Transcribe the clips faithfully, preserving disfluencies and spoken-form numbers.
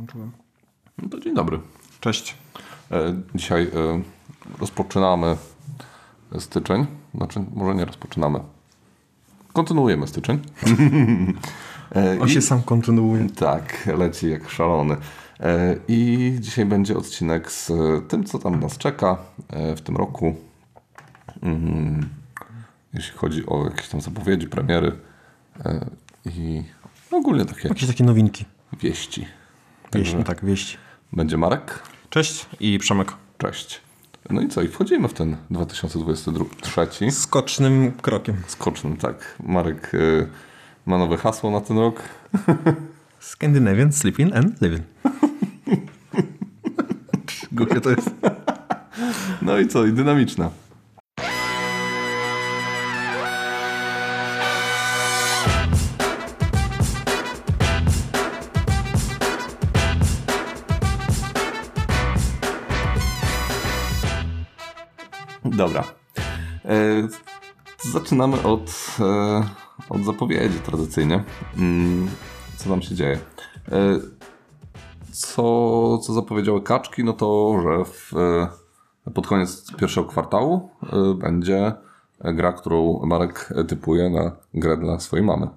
włączyłem. No to dzień dobry. Cześć. Dzisiaj rozpoczynamy styczeń. Znaczy, może nie rozpoczynamy. Kontynuujemy styczeń. On się I... sam kontynuuje. Tak, leci jak szalony. I dzisiaj będzie odcinek z tym, co tam nas czeka w tym roku. Jeśli chodzi o jakieś tam zapowiedzi, premiery i ogólnie takie... Jakieś takie nowinki. Wieści. Wieści, także tak, wieści. Będzie Marek. Cześć i Przemek. Cześć. No i co? I wchodzimy w ten dwa tysiące dwudziesty trzeci. Skocznym krokiem. Skocznym, tak. Marek y, ma nowe hasło na ten rok. Scandinavian Sleeping and Living. Głupie to jest. No i co? I dynamiczna. Dobra. Zaczynamy od, od zapowiedzi tradycyjnie. Co tam się dzieje? Co, co zapowiedziały kaczki? No to, że w, pod koniec pierwszego kwartału będzie gra, którą Marek typuje na grę dla swojej mamy.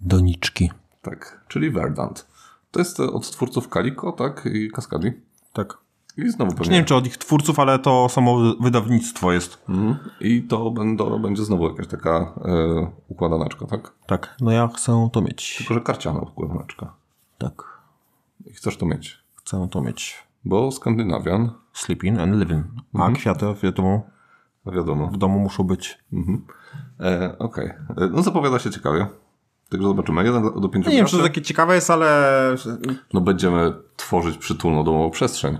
Doniczki. Tak, czyli Verdant. To jest od twórców Kaliko, tak? I Kaskadi. Tak. I znowu pewnie... Nie wiem, czy od ich twórców, ale to samo wydawnictwo jest. Mm. I to będą, będzie znowu jakaś taka y, układaneczka, tak? Tak, no ja chcę to mieć. Tylko, że karciana układaneczka. Tak. I chcesz to mieć? Chcę to mieć. Bo Skandynawian... Sleeping and living. A mm-hmm. kwiaty, wiadomo, wiadomo, w domu muszą być. Mm-hmm. E, Okej. Okay. No zapowiada się ciekawie. Także zobaczymy. Jeden do pięciu graczy. Nie wiem, czy to takie ciekawe jest, ale... No będziemy tworzyć przytulną domową przestrzeń.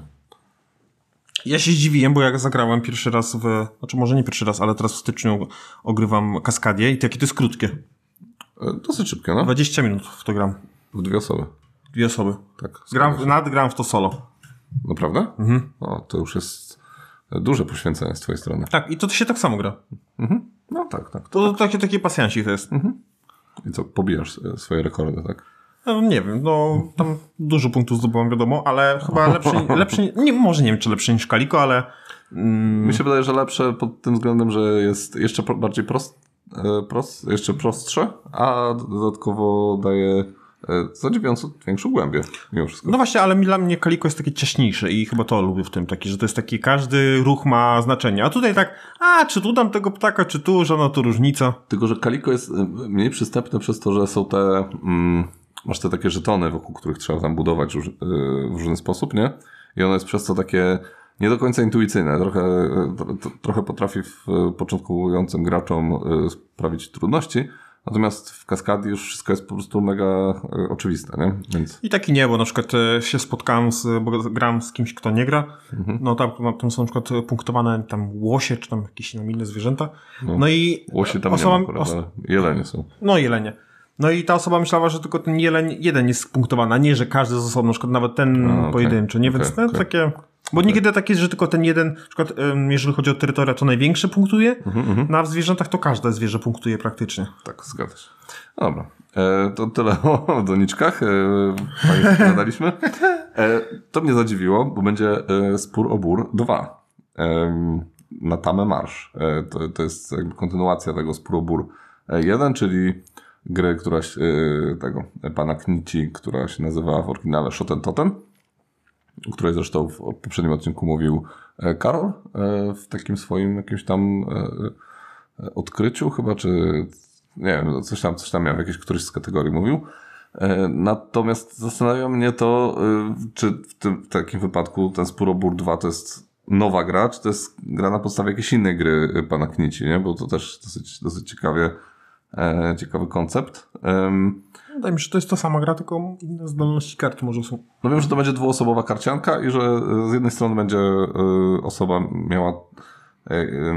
Ja się zdziwiłem, bo jak zagrałem pierwszy raz w... Znaczy może nie pierwszy raz, ale teraz w styczniu ogrywam Kaskadię i jakie to jest krótkie. E, dosyć szybkie, no. dwadzieścia minut w to gram. W dwie osoby. Dwie osoby. Tak. Gram, nad gram w to solo. Naprawdę? Mhm. O, to już jest duże poświęcenie z twojej strony. Tak, i to się tak samo gra. Mhm. No tak, tak. To tak. Takie, takie pasjansik to jest. Mhm. I co, pobijasz swoje rekordy, tak? Nie wiem, no tam dużo punktów zdobyłem, wiadomo, ale chyba lepszy, lepszy nie, może nie wiem, czy lepszy niż Kaliko, ale... Mm. Mi się wydaje, że lepsze pod tym względem, że jest jeszcze bardziej prost, prost, jeszcze prostsze, a dodatkowo daje zadziwiająco większą głębię mimo wszystko. No właśnie, ale dla mnie Kaliko jest takie ciaśniejsze i chyba to lubię w tym, taki, że to jest taki, każdy ruch ma znaczenie, a tutaj tak, a czy tu dam tego ptaka, czy tu, żadna tu różnica. Tylko, że Kaliko jest mniej przystępne przez to, że są te... Mm, masz te takie żetony, wokół których trzeba tam budować już, yy, w różny sposób, nie? I ono jest przez to takie nie do końca intuicyjne. Trochę, tro, trochę potrafi w początkującym graczom yy, sprawić trudności, natomiast w Kaskadii już wszystko jest po prostu mega yy, oczywiste, nie? Więc... I taki nie, bo na przykład się spotkałem, z, bo gram z kimś, kto nie gra, mhm. no tam, tam są na przykład punktowane tam łosie, czy tam jakieś inne zwierzęta. No, no i... Łosie tam osoba... nie ma akurat, ale jelenie są. No jelenie. No i ta osoba myślała, że tylko ten jeleń, jeden jest punktowany, a nie, że każdy z osobna, na przykład nawet ten a, okay, pojedynczy, nie? Okay, Więc okay. takie... Bo okay. niekiedy tak jest, że tylko ten jeden, na przykład jeżeli chodzi o terytoria, to największy punktuje, mm-hmm. no a w zwierzętach to każde zwierzę punktuje praktycznie. Tak, zgadza się. Dobra, e, to tyle o doniczkach, e, Państwu zadaliśmy. E, to mnie zadziwiło, bo będzie e, Spór o bór dwa e, na Tamę Marsz. E, to, to jest jakby kontynuacja tego Spór o bór jeden, czyli... gry, która się, tego pana Knici, która się nazywała w oryginale Shōten Totem, o której zresztą w poprzednim odcinku mówił Karol w takim swoim jakimś tam odkryciu chyba, czy nie wiem, coś tam, coś tam miał, jakiś któryś z kategorii mówił. Natomiast zastanawia mnie to, czy w tym w takim wypadku ten Spór o bór dwa to jest nowa gra, czy to jest gra na podstawie jakiejś innej gry pana Knici, nie? Bo to też dosyć, dosyć ciekawie E, ciekawy koncept. Um, Wydaje mi się, że to jest ta sama gra, tylko inne zdolności kart może są. No wiem, że to będzie dwuosobowa karcianka i że z jednej strony będzie y, osoba miała y, y,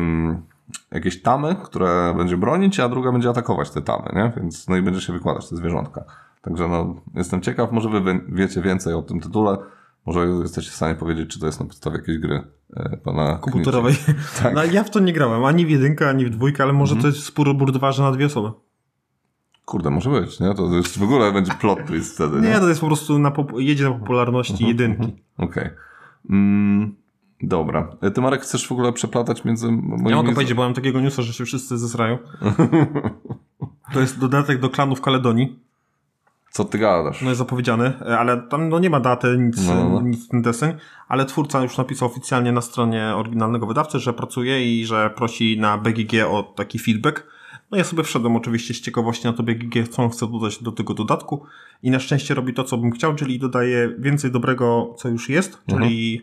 jakieś tamy, które będzie bronić, a druga będzie atakować te tamy, nie? Więc no i będzie się wykładać te zwierzątka. Także no, jestem ciekaw, może wy wiecie więcej o tym tytule. Może jesteście w stanie powiedzieć, czy to jest na podstawie jakiejś gry pana komputerowej. Tak. No, ja w to nie grałem, ani w jedynkę, ani w dwójkę, ale może mm-hmm. to jest Spór o bór dwa, że na dwie osoby. Kurde, może być, nie? To już w ogóle będzie plot twist wtedy. Nie, nie, to jest po prostu, na pop- jedzie na popularności uh-huh, jedynki. Uh-huh. Okej. Okay. Mm, dobra. Ty, Marek, chcesz w ogóle przeplatać między moimi... Ja mogę powiedzieć, bo mam takiego newsa, że się wszyscy zesrają. To jest dodatek do Klanów Caledonii. Co ty gadasz? No jest zapowiedziany, ale tam no nie ma daty, nic, no, no. nic ten deseń, ale twórca już napisał oficjalnie na stronie oryginalnego wydawcy, że pracuje i że prosi na B G G o taki feedback. No ja sobie wszedłem oczywiście z ciekawości na to B G G, co on chce dodać do tego dodatku i na szczęście robi to, co bym chciał, czyli dodaje więcej dobrego, co już jest, czyli...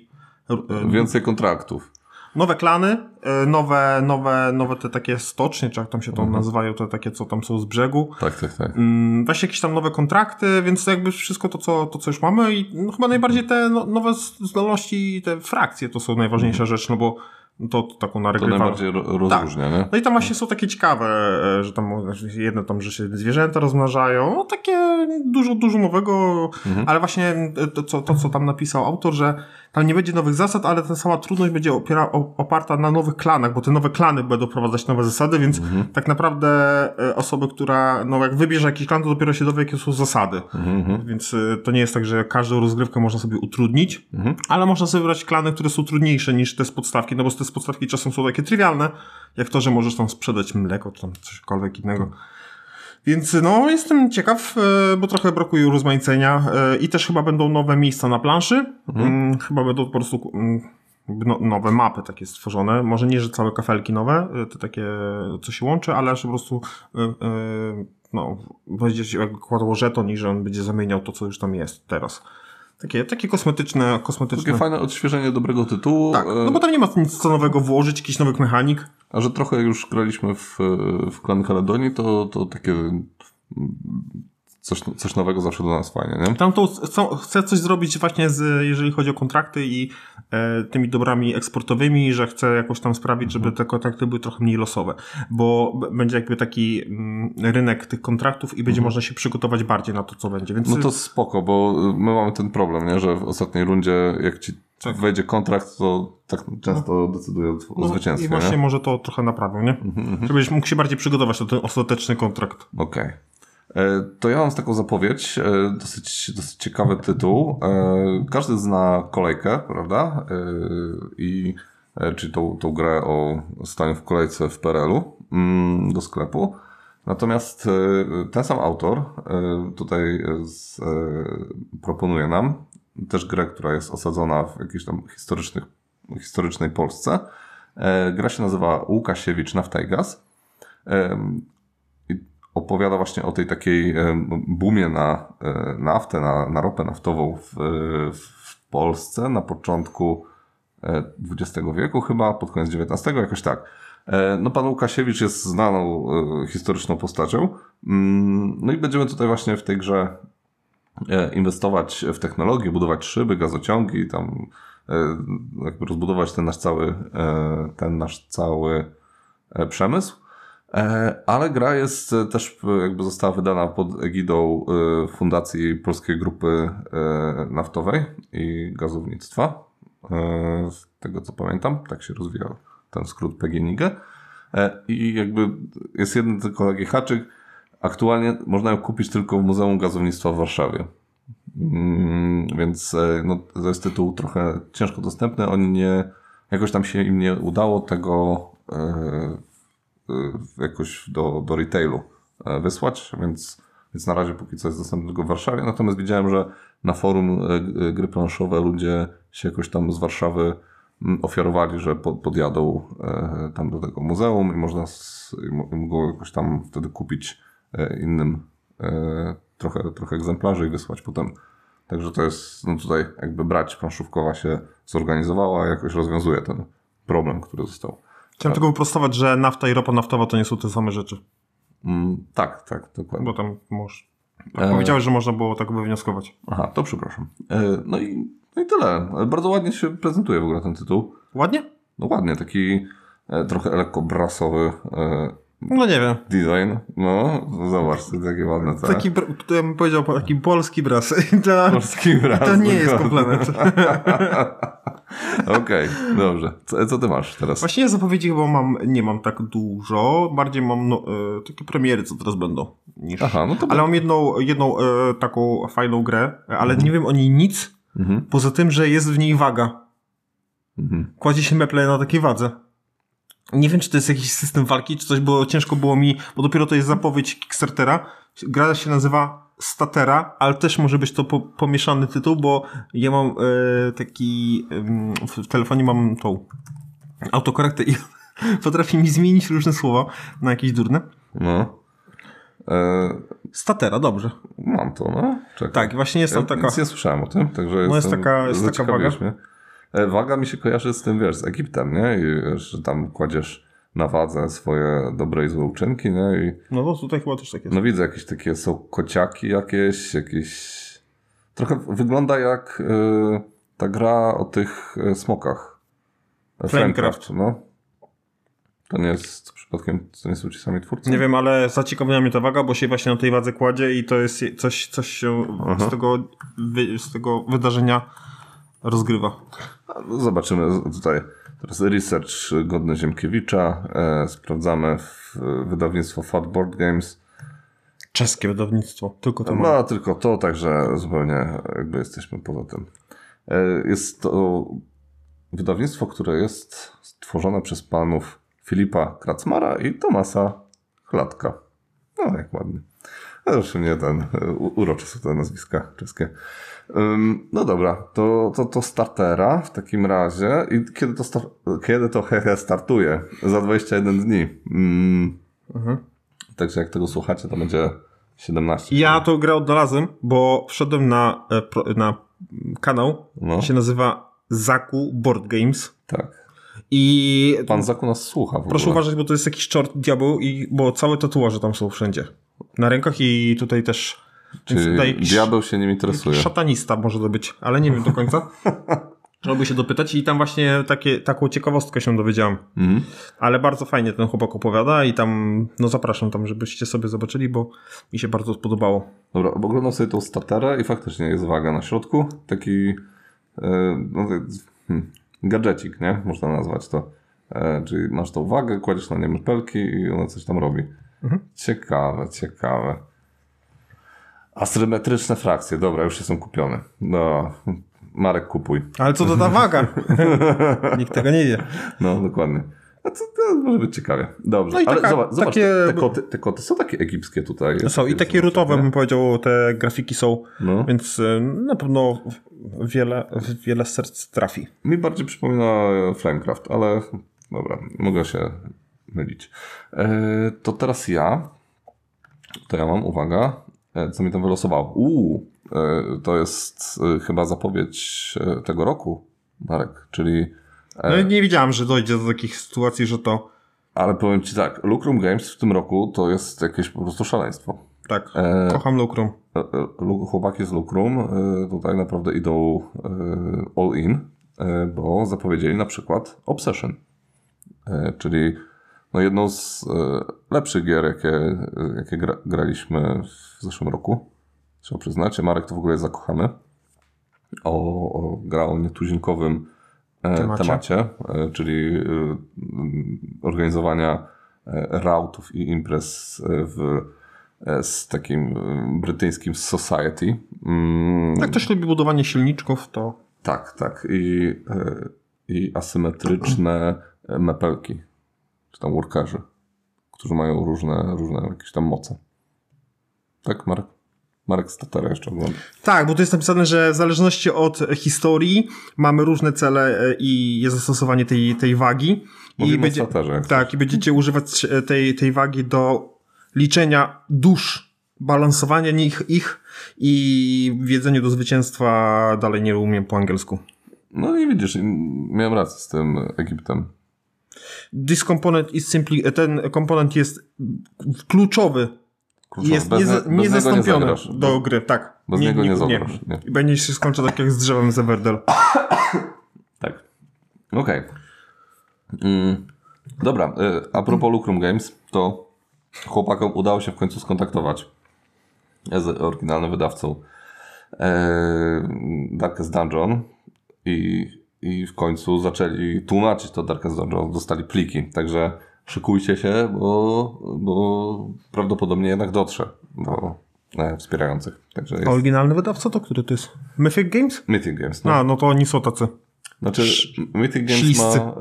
Mhm. Więcej kontraktów. Nowe klany, nowe, nowe, nowe te takie stocznie, czy jak tam się to mhm. nazywają, te takie, co tam są z brzegu. Tak, tak, tak. Właśnie jakieś tam nowe kontrakty, więc jakby wszystko to, co, to, co już mamy i no chyba najbardziej te nowe zdolności i te frakcje to są najważniejsza mhm. rzecz, no bo to, to taką nareglowano. To najbardziej rozróżnia, tak. nie? No i tam właśnie są takie ciekawe, że tam jedno tam, że się zwierzęta rozmnażają, no takie dużo, dużo nowego, mhm. ale właśnie to, to, to, co tam napisał autor, że tam nie będzie nowych zasad, ale ta sama trudność będzie opiera, oparta na nowych klanach, bo te nowe klany będą wprowadzać nowe zasady, więc mhm. tak naprawdę osoby, która, no jak wybierze jakiś klan, to dopiero się dowie, jakie są zasady. Mhm. Więc to nie jest tak, że każdą rozgrywkę można sobie utrudnić, mhm. ale można sobie wybrać klany, które są trudniejsze niż te z podstawki, no bo te z podstawki czasem są takie trywialne, jak to, że możesz tam sprzedać mleko, czy tam cośkolwiek innego. Więc no, jestem ciekaw, bo trochę brakuje urozmaicenia i też chyba będą nowe miejsca na planszy. Mhm. Chyba będą po prostu nowe mapy takie stworzone. Może nie, że całe kafelki nowe, te takie, co się łączy, ale że po prostu no, będzie się kładło żeton i że on będzie zamieniał to, co już tam jest teraz. Takie, takie kosmetyczne, kosmetyczne. Takie fajne odświeżenie dobrego tytułu. Tak, no bo tam nie ma nic co nowego włożyć, jakiś nowych mechanik. A że trochę już graliśmy w, w Clan Caledonii, to, to takie coś, coś nowego zawsze do nas fajnie, nie? Tam to chcą, chcę coś zrobić właśnie z, jeżeli chodzi o kontrakty i e, tymi dobrami eksportowymi, że chcę jakoś tam sprawić, żeby te kontrakty były trochę mniej losowe, bo będzie jakby taki m, rynek tych kontraktów i będzie mhm. można się przygotować bardziej na to, co będzie. Więc... No to spoko, bo my mamy ten problem, nie? Że w ostatniej rundzie jak ci tak. wejdzie kontrakt, to tak często no. decyduje o no, zwycięstwie. I właśnie nie? może to trochę naprawią, nie? Mhm, żebyś mógł się bardziej przygotować na ten ostateczny kontrakt. Okej. Okay. To ja mam taką zapowiedź, dosyć, dosyć ciekawy tytuł. Każdy zna kolejkę, prawda? I, czyli tą, tą grę o staniu w kolejce w P R L-u do sklepu. Natomiast ten sam autor tutaj z, proponuje nam też grę, która jest osadzona w jakiejś tam historycznych, historycznej Polsce. Gra się nazywa Łukasiewicz Naftejgas. Opowiada właśnie o tej takiej boomie na naftę, na, na ropę naftową w, w Polsce na początku dwudziestego wieku chyba, pod koniec dziewiętnastego, jakoś tak. No pan Łukasiewicz jest znaną historyczną postacią. No i będziemy tutaj właśnie w tej grze inwestować w technologię, budować szyby, gazociągi, tam jakby rozbudować ten nasz cały, ten nasz cały przemysł. Ale gra jest też, jakby została wydana pod egidą Fundacji Polskiej Grupy Naftowej i Gazownictwa. Z tego co pamiętam, tak się rozwijał ten skrót P G N I G. I jakby jest jeden tylko taki haczyk. Aktualnie można ją kupić tylko w Muzeum Gazownictwa w Warszawie. Więc no, to jest tytuł trochę ciężko dostępny. Oni nie, jakoś tam się im nie udało tego jakoś do, do retailu wysłać, więc, więc na razie póki co jest dostępny tylko w Warszawie. Natomiast widziałem, że na forum gry planszowe ludzie się jakoś tam z Warszawy ofiarowali, że podjadą tam do tego muzeum i można z, i mogą jakoś tam wtedy kupić innym trochę, trochę egzemplarzy i wysłać potem. Także to jest, no tutaj jakby brać planszówkowa się zorganizowała, jakoś rozwiązuje ten problem, który został. Chciałem tylko wyprostować, że nafta i ropa naftowa to nie są te same rzeczy. Mm, tak, tak, dokładnie. Bo tam możesz. Tak e... Powiedziałeś, że można było tak wywnioskować. Aha, to przepraszam. E, no, i, no i tyle. Bardzo ładnie się prezentuje w ogóle ten tytuł. Ładnie? No ładnie, taki e, trochę lekko brasowy. E, no nie wiem. Design. No, zobacz, to takie ładne. Te. Taki, to ja bym powiedział, taki polski bras. To, polski bras. To nie jest komplement. Okej, okay, dobrze. Co, co ty masz teraz? Właśnie ja zapowiedzi chyba mam, nie mam tak dużo. Bardziej mam no, e, takie premiery, co teraz będą. Niż... Aha, no to... Ale mam jedną, jedną e, taką fajną grę, ale mhm. nie wiem o niej nic, mhm. poza tym, że jest w niej waga. Mhm. Kładzie się meple na takiej wadze. Nie wiem, czy to jest jakiś system walki, czy coś, bo ciężko było mi, bo dopiero to jest zapowiedź Kickstartera. Gra się nazywa Statera, ale też może być to po, pomieszany tytuł, bo ja mam e, taki... E, w telefonie mam tą autokorektę i potrafi mi zmienić różne słowa na jakieś durne. No. E... Statera, dobrze. Mam to, no. Czekaj. Tak, właśnie jest tam ja, taka... Nic nie słyszałem o tym, także no jest taka, jest taka waga. Mnie. Waga mi się kojarzy z tym, wiesz, z Egiptem, nie? I że tam kładziesz na wadze swoje dobre i złe uczynki, nie? I... No to tutaj chyba też takie są. No widzę, jakieś takie są kociaki jakieś, jakieś... Trochę wygląda jak yy, ta gra o tych smokach. Flamecraft, no. To nie jest przypadkiem, to nie są ci sami twórcy? Nie wiem, ale zaciekawiła mnie ta waga, bo się właśnie na tej wadze kładzie i to jest coś, coś się z tego, wy, z tego wydarzenia... rozgrywa. No, zobaczymy tutaj teraz research godny Ziemkiewicza. E, sprawdzamy w, wydawnictwo Fat Board Games. Czeskie wydawnictwo. Tylko to. No, tylko to, także zupełnie jakby jesteśmy poza tym. E, jest to wydawnictwo, które jest stworzone przez panów Filipa Kracmara i Tomasa Chlatka. No, jak ładnie. Zresztą nie ten, urocze są te nazwiska czeskie. Um, no dobra, to, to, to Startera w takim razie. I kiedy to, star- kiedy to hehe startuje? Za dwadzieścia jeden dni. Mm. Mhm. Także jak tego słuchacie, to będzie siedemnaście. Ja tą grę odnalazłem, bo wszedłem na, na kanał, no. się nazywa Zaku Board Games. Tak. I pan Zaku nas słucha w ogóle. Proszę uważać, bo to jest jakiś czort diabeł, i, bo całe tatuaże tam są wszędzie. Na rękach i tutaj też... Czyli tutaj diabeł się nim interesuje. Szatanista może to być, ale nie wiem do końca. Trzeba by się dopytać i tam właśnie takie, taką ciekawostkę się dowiedziałem. Mm. Ale bardzo fajnie ten chłopak opowiada i tam, no zapraszam tam, żebyście sobie zobaczyli, bo mi się bardzo podobało. Dobra, oglądam sobie tą Staterę i faktycznie jest waga na środku. Taki yy, no, hmm, gadżecik, nie? Można nazwać to. E, czyli masz tą wagę, kładziesz na nie mypelki i ona coś tam robi. Mhm. Ciekawe, ciekawe. Asymetryczne frakcje. Dobra, już jestem kupiony. No, Marek, kupuj. Ale co to ta waga? Nikt tego nie wie. No, dokładnie. A to, to może być ciekawe. Dobrze, no i taka, ale zobacz, zobacz takie... te, te, koty, te koty są takie egipskie tutaj. Są takie i takie rutowe, bym powiedział, te grafiki są, no. Więc na pewno wiele, wiele serc trafi. Mi bardziej przypomina Flamecraft, ale dobra, mogę się... mylić. To teraz ja. To ja mam, uwaga, co mi tam wylosowało. Uuu, to jest chyba zapowiedź tego roku, Marek, czyli... No nie wiedziałem, że dojdzie do takich sytuacji, że to... Ale powiem ci tak, Lucrum Games w tym roku to jest jakieś po prostu szaleństwo. Tak, e... kocham Lucrum. Chłopaki z Lucrum tutaj naprawdę idą all in, bo zapowiedzieli na przykład Obsession, czyli... No jedną z y, lepszych gier, jakie, jakie gra, graliśmy w zeszłym roku. Trzeba przyznać, Marek to w ogóle jest zakochany. O, o gra o nietuzinkowym e, temacie, temacie e, czyli y, y, organizowania e, rautów i imprez w, e, z takim e, brytyjskim society. Mm. Jak ktoś lubi budowanie silniczków, to... Tak, tak. I, e, i asymetryczne mepelki. Czy tam workerzy, którzy mają różne, różne jakieś tam moce. Tak, Marek? Marek Statera jeszcze ogląda. Tak, bo tu jest napisane, że w zależności od historii mamy różne cele i jest zastosowanie tej, tej wagi. Mówimy i będzie, o Staterze. Tak, tak, i będziecie używać tej, tej wagi do liczenia dusz, balansowania nich, ich i w jedzeniu do zwycięstwa. Dalej nie umiem po angielsku. No i widzisz, miałem rację z tym Egiptem. This component is simply, ten komponent jest kluczowy. Kluczowy. Jest bez, nie, niezastąpiony nie do gry, tak. Bez nie, niego nie, nie zagrasz. Nie. I będzie się skończył tak jak z drzewem z Everdell. Tak. Okej. Okay. Mm. Dobra, a propos Lucrum Games, to chłopakom udało się w końcu skontaktować z oryginalnym wydawcą Darkest Dungeon i i w końcu zaczęli tłumaczyć to Darkest Dungeon, dostali pliki, także szykujcie się, bo, bo prawdopodobnie jednak dotrze do e, wspierających. Także jest... Oryginalny wydawca to który to jest? Mythic Games? Mythic Games. No, A, no to oni są tacy. Znaczy, Mythic Games Śliscy. ma e,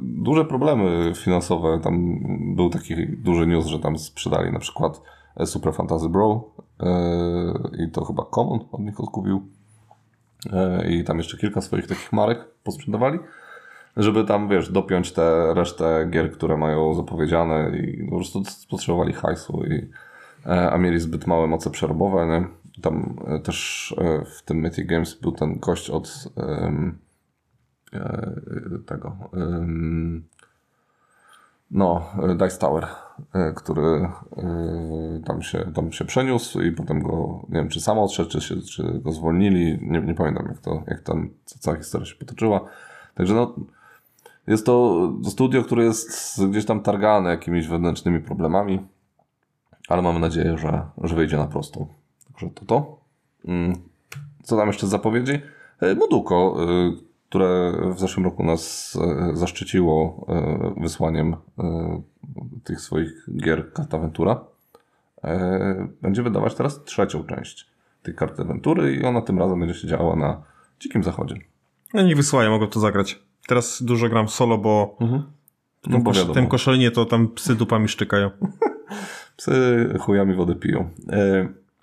duże problemy finansowe. Tam był taki duży news, że tam sprzedali na przykład Super Fantasy Bro e, i to chyba Common od nich odkupił e, i tam jeszcze kilka swoich takich marek posprzedawali, żeby tam, wiesz, dopiąć tę resztę gier, które mają zapowiedziane i po prostu potrzebowali hajsu, i, e, a mieli zbyt małe moce przerobowe, nie? Tam e, też e, w tym Mythic Games był ten gość od... E, tego no Dice Tower, który tam się, tam się przeniósł i potem go, nie wiem, czy sam odszedł, czy, się, czy go zwolnili, nie, nie pamiętam jak to, jak tam cała historia się potoczyła. Także no, jest to studio, które jest gdzieś tam targane jakimiś wewnętrznymi problemami, ale mamy nadzieję, że, że wyjdzie na prostą. Także to to. Co tam jeszcze z zapowiedzi? Moduko, które w zeszłym roku nas zaszczyciło wysłaniem tych swoich gier Karta Aventura, będzie wydawać teraz trzecią część tej Karty Aventury i ona tym razem będzie się działała na Dzikim Zachodzie. Ja nie wysłaję, mogę to zagrać. Teraz dużo gram solo, bo mhm. no, bo w tym koszelinie to tam psy dupami szczekają. Psy chujami wodę piją.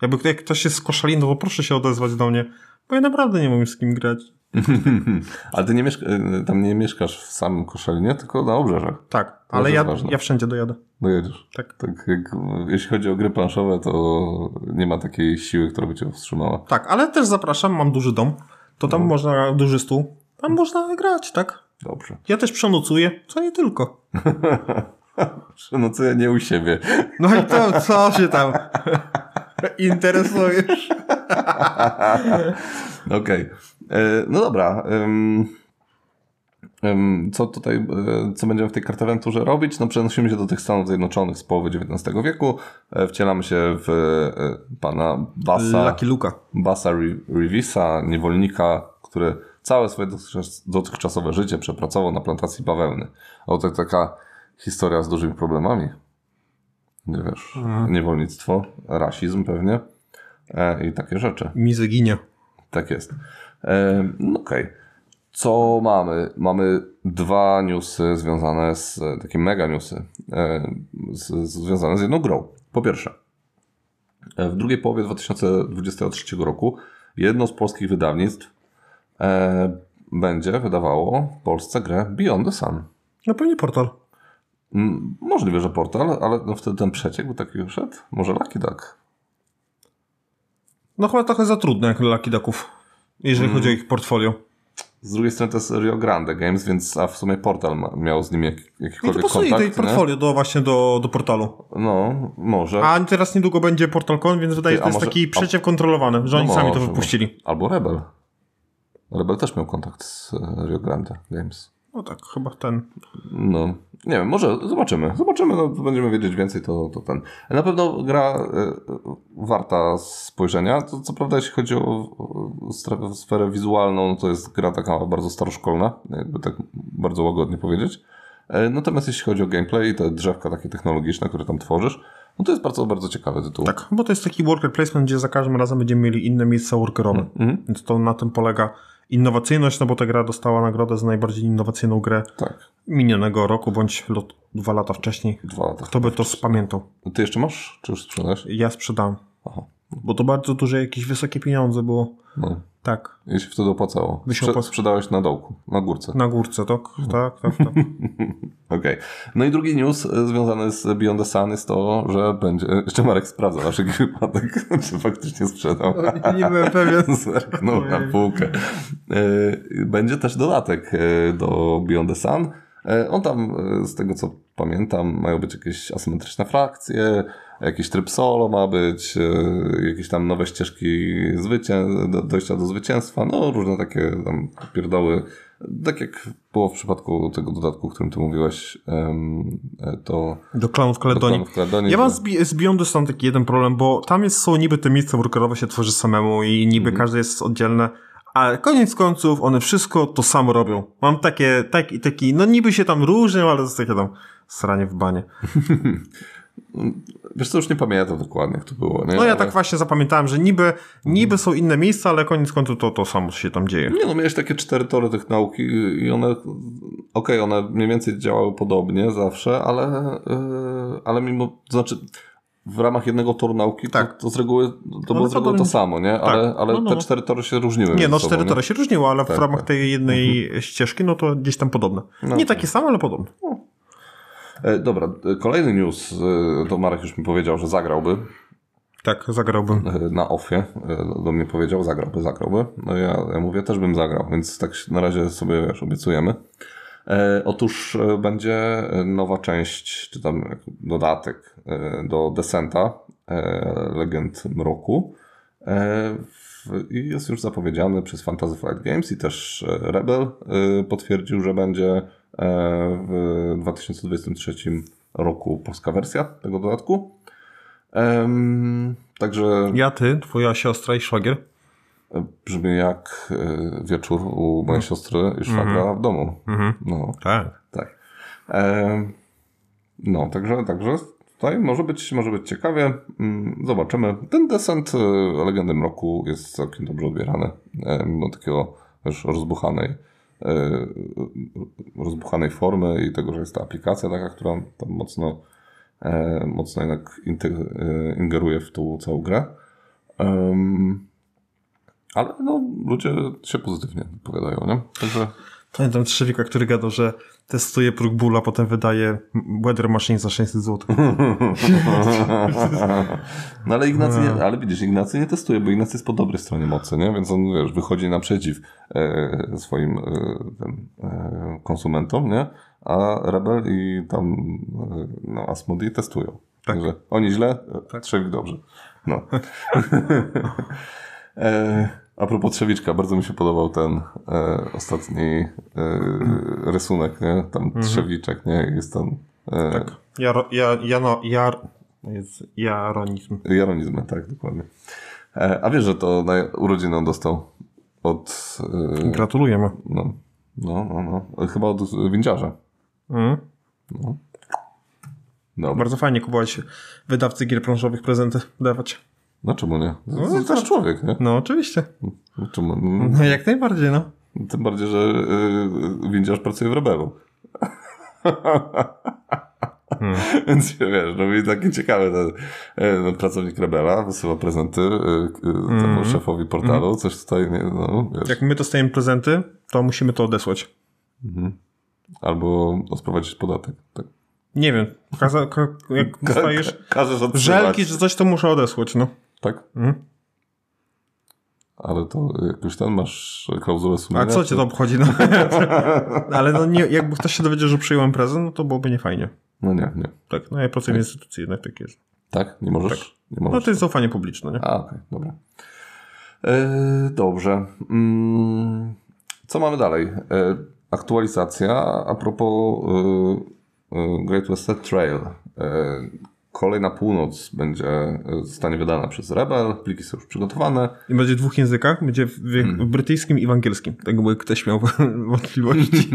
Jakby jak ktoś jest z koszalin, to proszę się odezwać do mnie, bo ja naprawdę nie mam z kim grać. Ale ty nie mieszka- tam nie mieszkasz w samym Koszalinie, tylko na obrzeżach. Tak, to ale ja, ja wszędzie dojadę. Dojedziesz. Tak. tak jak, jeśli chodzi o gry planszowe, to nie ma takiej siły, która by cię powstrzymała. Tak, ale też zapraszam, mam duży dom, to tam no. można, duży stół, tam można grać, tak? Dobrze. Ja też przenocuję, co nie tylko. Przenocuję nie u siebie. No i to, co się tam interesujesz? Okej. Okay. No dobra, co tutaj, co będziemy w tej kartawenturze robić? No przenosimy się do tych Stanów Zjednoczonych z połowy dziewiętnastego wieku, wcielamy się w pana Basa, Lucky Luka. Basa Rivisa, niewolnika, który całe swoje dotychczasowe życie przepracował na plantacji bawełny. O, to taka historia z dużymi problemami, nie wiesz, mhm. niewolnictwo, rasizm pewnie i takie rzeczy. Mizoginia. Tak jest. Okej. Okay. Co mamy? Mamy dwa newsy związane z, takie mega newsy, z, z, związane z jedną grą. Po pierwsze, w drugiej połowie dwa tysiące dwudziestego trzeciego roku jedno z polskich wydawnictw e, będzie wydawało w Polsce grę Beyond the Sun. No pewnie Portal. M- możliwe, że Portal, ale no wtedy ten przeciek był taki wyszedł. Może Lucky Duck. No chyba trochę za trudne jak Lucky Ducków. Jeżeli hmm. chodzi o ich portfolio. Z drugiej strony to jest Rio Grande Games, więc a w sumie Portal ma, miał z nimi jak, jakikolwiek kontakt. I to pasuje portfolio do, właśnie do, do Portalu. No, może. A teraz niedługo będzie Portal kropka com, więc wydaje się, że to może, jest taki przecieek a... kontrolowany, że no oni sami to wypuścili. Albo Rebel. Rebel też miał kontakt z Rio Grande Games. No tak, chyba ten. No, nie wiem, może zobaczymy. Zobaczymy, no, będziemy wiedzieć więcej, to, to ten. Na pewno gra y, warta spojrzenia. To, co prawda, jeśli chodzi o, o strefę, sferę wizualną, no, to jest gra taka bardzo staroszkolna, jakby tak bardzo łagodnie powiedzieć. Y, natomiast jeśli chodzi o gameplay i te drzewka takie technologiczne, które tam tworzysz, no to jest bardzo, bardzo ciekawy tytuł. Tak, bo to jest taki worker placement, gdzie za każdym razem będziemy mieli inne miejsca workerowe. Mm-hmm. Więc to na tym polega... Innowacyjność, no bo ta gra dostała nagrodę za najbardziej innowacyjną grę tak. minionego roku, bądź lot, dwa lata wcześniej. Dwa lata Kto by to spamiętał? Ty jeszcze masz? Czy już sprzedałeś? Ja sprzedałem. Aha. Bo to bardzo duże, jakieś wysokie pieniądze było. No. Tak. I się wtedy opłacało. Sprze- sprzedałeś na dołku, na górce. Na górce, tak? No. Tak, tak, tak. Okej. Okay. No i drugi news związany z Beyond the Sun jest to, że będzie... Jeszcze Marek sprawdza nasz wypadek, czy faktycznie sprzedał. No, nie byłem pewien. Zerknął na półkę. Będzie też dodatek do Beyond the Sun. On tam, z tego co pamiętam, mają być jakieś asymetryczne frakcje, jakiś tryb solo ma być, jakieś tam nowe ścieżki zwycię- do, dojścia do zwycięstwa, no różne takie tam pierdoły. Tak jak było w przypadku tego dodatku, o którym ty mówiłeś, to... Do Clanów Caledonii. Ja mam z Beyond the Sun taki jeden problem, bo tam jest, są niby te miejsca workerowe się tworzy samemu i niby mm-hmm. każde jest oddzielne, A koniec końców one wszystko to samo robią. Mam takie, taki, taki, no niby się tam różnią, ale to jest takie tam sranie w banie. Wiesz co, już nie pamiętam dokładnie, jak to było. Nie? No ja ale... tak właśnie zapamiętałem, że niby, niby są inne miejsca, ale koniec końców to, to samo się tam dzieje. Nie no, miałeś takie cztery tory tych nauki i one, okej, okay, one mniej więcej działały podobnie zawsze, ale, yy, ale mimo, to znaczy... w ramach jednego toru nauki, tak. to, to z reguły to było z reguły to samo, nie? Tak. Ale, ale no, no. te cztery tory się różniły. Nie, no sobą, cztery nie? tory się różniły, ale tak, w ramach tak. tej jednej mhm. ścieżki, no to gdzieś tam podobne. No, nie tak. takie same, ale podobne. No. E, dobra, kolejny news, e, to Marek już mi powiedział, że zagrałby. Tak, zagrałby. E, na offie e, do mnie powiedział, zagrałby, zagrałby. No ja, ja mówię, też bym zagrał, więc tak na razie sobie wiesz, obiecujemy. E, otóż e, będzie nowa część, czy tam dodatek e, do Descenta e, Legend Mroku e, i jest już zapowiedziany przez Fantasy Games i też e, Rebel e, potwierdził, że będzie e, w dwa tysiące dwudziestym trzecim roku polska wersja tego dodatku. E, także... Ja, ty, twoja siostra i szwagier. Brzmi jak wieczór u mojej siostry i szwagra mm-hmm. w domu. Mm-hmm. No, tak. tak. E, no, także, także tutaj może być, może być ciekawie. Zobaczymy. Ten Descent Legendy Mroku jest całkiem dobrze odbierany. E, mimo takiego już rozbuchanej, e, rozbuchanej formy i tego, że jest ta aplikacja taka, która tam mocno, e, mocno jednak ingeruje w tą całą grę. E, Ale no, ludzie się pozytywnie wypowiadają, nie? Także... Pamiętam Trzewika, który gadał, że testuje próg bólu, a potem wydaje weather machine za sześćset złotych. No ale Ignacy nie, ale widzisz, Ignacy nie testuje, bo Ignacy jest po dobrej stronie mocy, nie? Więc on, wiesz, wychodzi naprzeciw e, swoim e, ten, e, konsumentom, nie? A Rebel i tam e, no, Asmodee testują. Tak. Także oni źle, tak. Trzewik dobrze. No. E, a propos Trzewiczka, bardzo mi się podobał ten e, ostatni e, rysunek, nie? Tam mhm. Trzewiczek, nie? Jest tam... E, tak. Jaro, ja, jano, jar, jest jaronizm. Jaronizm, tak, dokładnie. E, a wiesz, że to na urodzinę dostał od... E, Gratulujemy. No, no, no, no. Chyba od windziarza. Mhm. No. Dobra. Bardzo fajnie kupować wydawcy gier planszowych prezenty dawać. No czemu nie? To no, też to... człowiek, nie? No oczywiście. No, czemu? No jak najbardziej, no. Tym bardziej, że yy, windziarz pracuje w Rebelu. Hmm. Więc wiesz, no i taki ciekawy ten, no, pracownik Rebela wysyła prezenty yy, mm-hmm. temu szefowi portalu, coś tutaj, nie, no wiesz. Jak my dostajemy prezenty, to musimy to odesłać. Mhm. Albo sprowadzić podatek, tak. Nie wiem, kaza, ka, jak dostajesz ka, ka, żelki czy coś, to muszę odesłać, no. Tak? Mhm. Ale to jakoś ten masz klauzulę sumienia. A co cię to obchodzi? No? Ale no nie, jakby ktoś się dowiedział, że przyjąłem prezent, no to byłoby niefajnie. No nie, nie. Tak, no ja pracuję w instytucji, jednak tak jest. Tak? Nie możesz? Tak. Nie możesz. No to jest zaufanie publiczne, nie? A, okej, okay, dobra. Yy, dobrze. Mm, co mamy dalej? Yy, aktualizacja a propos... Yy, Great Western Trail. Kolej na północ będzie, zostanie wydana przez Rebel, pliki są już przygotowane. I będzie w dwóch językach, będzie w, w brytyjskim i w angielskim. Tak by ktoś miał wątpliwości.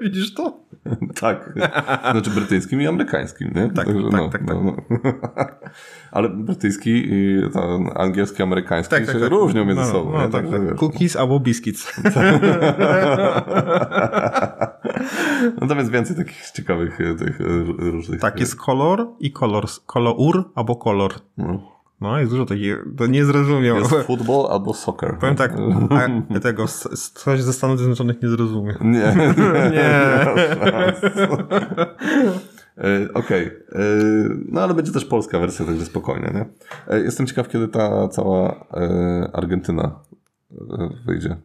Widzisz to? Tak. Znaczy brytyjskim i amerykańskim, nie? Tak, Także, tak, no, tak. tak. No, no. Ale brytyjski i ten angielski, amerykański tak, się tak, różnią tak. między no, sobą. No, no, tak, tak, tak. Cookies albo biscuits. Tak. Natomiast więcej takich ciekawych tych różnych... Tak, jest kolor i kolor. Kolour albo kolor. No. No, jest dużo takich, to nie zrozumiał. Jest football albo soccer. Powiem tak, a tego ktoś ze Stanów Zjednoczonych nie zrozumie. Nie. nie. nie Okej. Okay. No, ale będzie też polska wersja, także spokojnie, nie? Jestem ciekaw, kiedy ta cała Argentyna wyjdzie.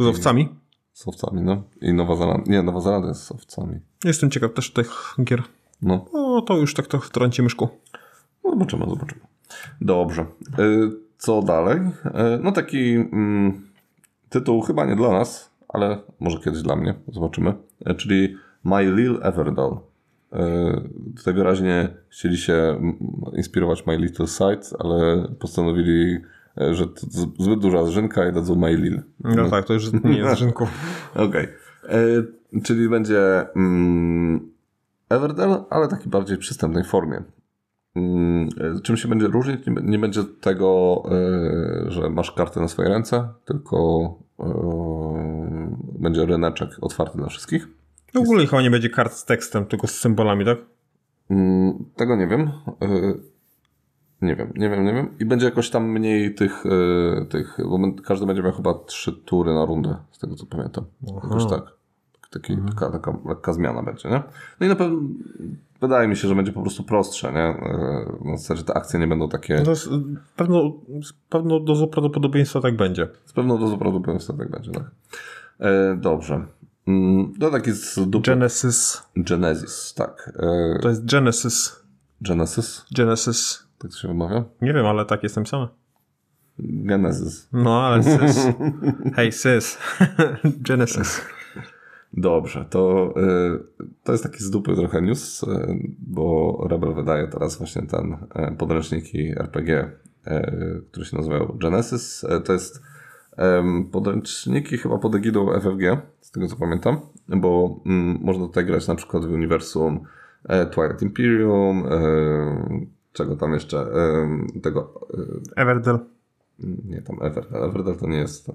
Z owcami? Z owcami, no. I Nowa Zelandia. Nie, Nowa Zelandia jest z owcami. Jestem ciekaw też tych gier. No. No, to już tak to wtrąci myszku. No, zobaczymy, zobaczymy. Dobrze. Co dalej? No taki mm, tytuł chyba nie dla nas, ale może kiedyś dla mnie. Zobaczymy. Czyli My Little Everdell. Tutaj wyraźnie chcieli się inspirować My Little Sight, ale postanowili że to zbyt duża zżynka i dadzą mailin. No, no tak, to już nie jest zżynku. Okej. Okay. Czyli będzie mm, Everdell, ale taki bardziej przystępnej formie. Hmm, czym się będzie różnić? Nie, nie będzie tego, yy, że masz kartę na swoje ręce, tylko yy, będzie ryneczek otwarty dla wszystkich. No w ogóle jest... chyba nie będzie kart z tekstem, tylko z symbolami, tak? Yy, tego nie wiem. Yy, nie wiem, nie wiem, nie wiem. I będzie jakoś tam mniej tych, yy, tych bo każdy będzie miał chyba trzy tury na rundę, z tego co pamiętam. Aha. Jakoś tak. Taki, mhm. taka, taka lekka zmiana będzie, nie? No i na pewno wydaje mi się, że będzie po prostu prostsze, nie? Na zasadzie te akcje nie będą takie... No z, pewno, z pewną dozą prawdopodobieństwa tak będzie. Z pewną dozą prawdopodobieństwa tak będzie, tak. E, dobrze. To taki z dupy... Genesis. Genesis, tak. E... To jest Genesis. Genesis? Genesis. Tak to się wymawia? Nie wiem, ale tak jest napisane. Genesis. No, ale sys. Hej, sys. Genesis. Dobrze, to, y, to jest taki z dupy trochę news, y, bo Rebel wydaje teraz właśnie ten y, podręczniki R P G, y, które się nazywają Genesis. Y, to jest y, podręczniki chyba pod egidą F F G, z tego co pamiętam, bo y, można tutaj grać na przykład w uniwersum y, Twilight Imperium, y, czego tam jeszcze, y, tego... Y, Everdell. Nie, tam Everdell. Everdell to nie jest ten...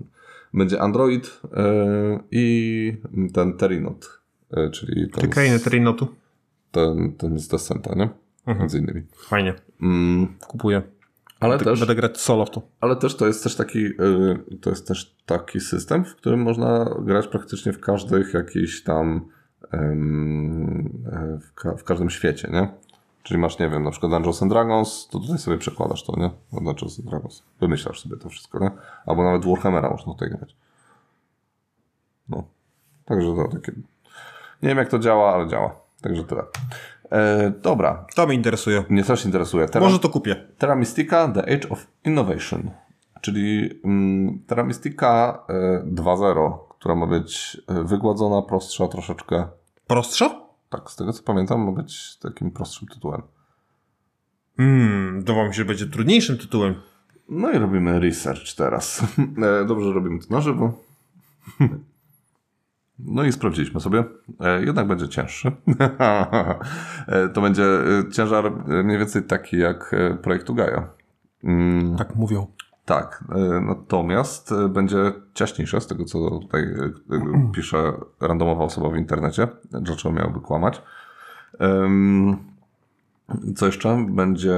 Będzie Android yy, i ten Terrinotu, yy, czyli ten... Te krainy Terrinotu. Ten, ten z Descenta, nie? Mhm. Między innymi. Fajnie. Mm. Kupuję. Ale będę, też... Będę grać solo w to. Ale też to jest też taki yy, to jest też taki system, w którym można grać praktycznie w każdych jakichś tam yy, yy, w, ka- w każdym świecie, nie? Czyli masz, nie wiem, na przykład Dungeons and Dragons, to tutaj sobie przekładasz to, nie? Na Dungeons and Dragons. Wymyślasz sobie to wszystko, nie? Albo nawet Warhammera można tutaj grać. No. Także to takie... Nie wiem, jak to działa, ale działa. Także tyle. E, dobra. To mnie interesuje. Mnie też interesuje. Terra... Może to kupię. Terra Mystica, The Age of Innovation. Czyli mm, Terra Mystica e, dwa zero, która ma być wygładzona, prostsza troszeczkę. Prostsza? Tak, z tego co pamiętam, ma być takim prostszym tytułem. Hmm, to wam się będzie trudniejszym tytułem. No i robimy research teraz. Dobrze, robimy to na żywo. No i sprawdziliśmy sobie. Jednak będzie cięższy. To będzie ciężar mniej więcej taki jak projektu Gaia. Tak mówią. Tak, natomiast będzie ciaśniejsze, z tego co tutaj pisze randomowa osoba w internecie, dlaczego miałoby kłamać. Co jeszcze? Będzie,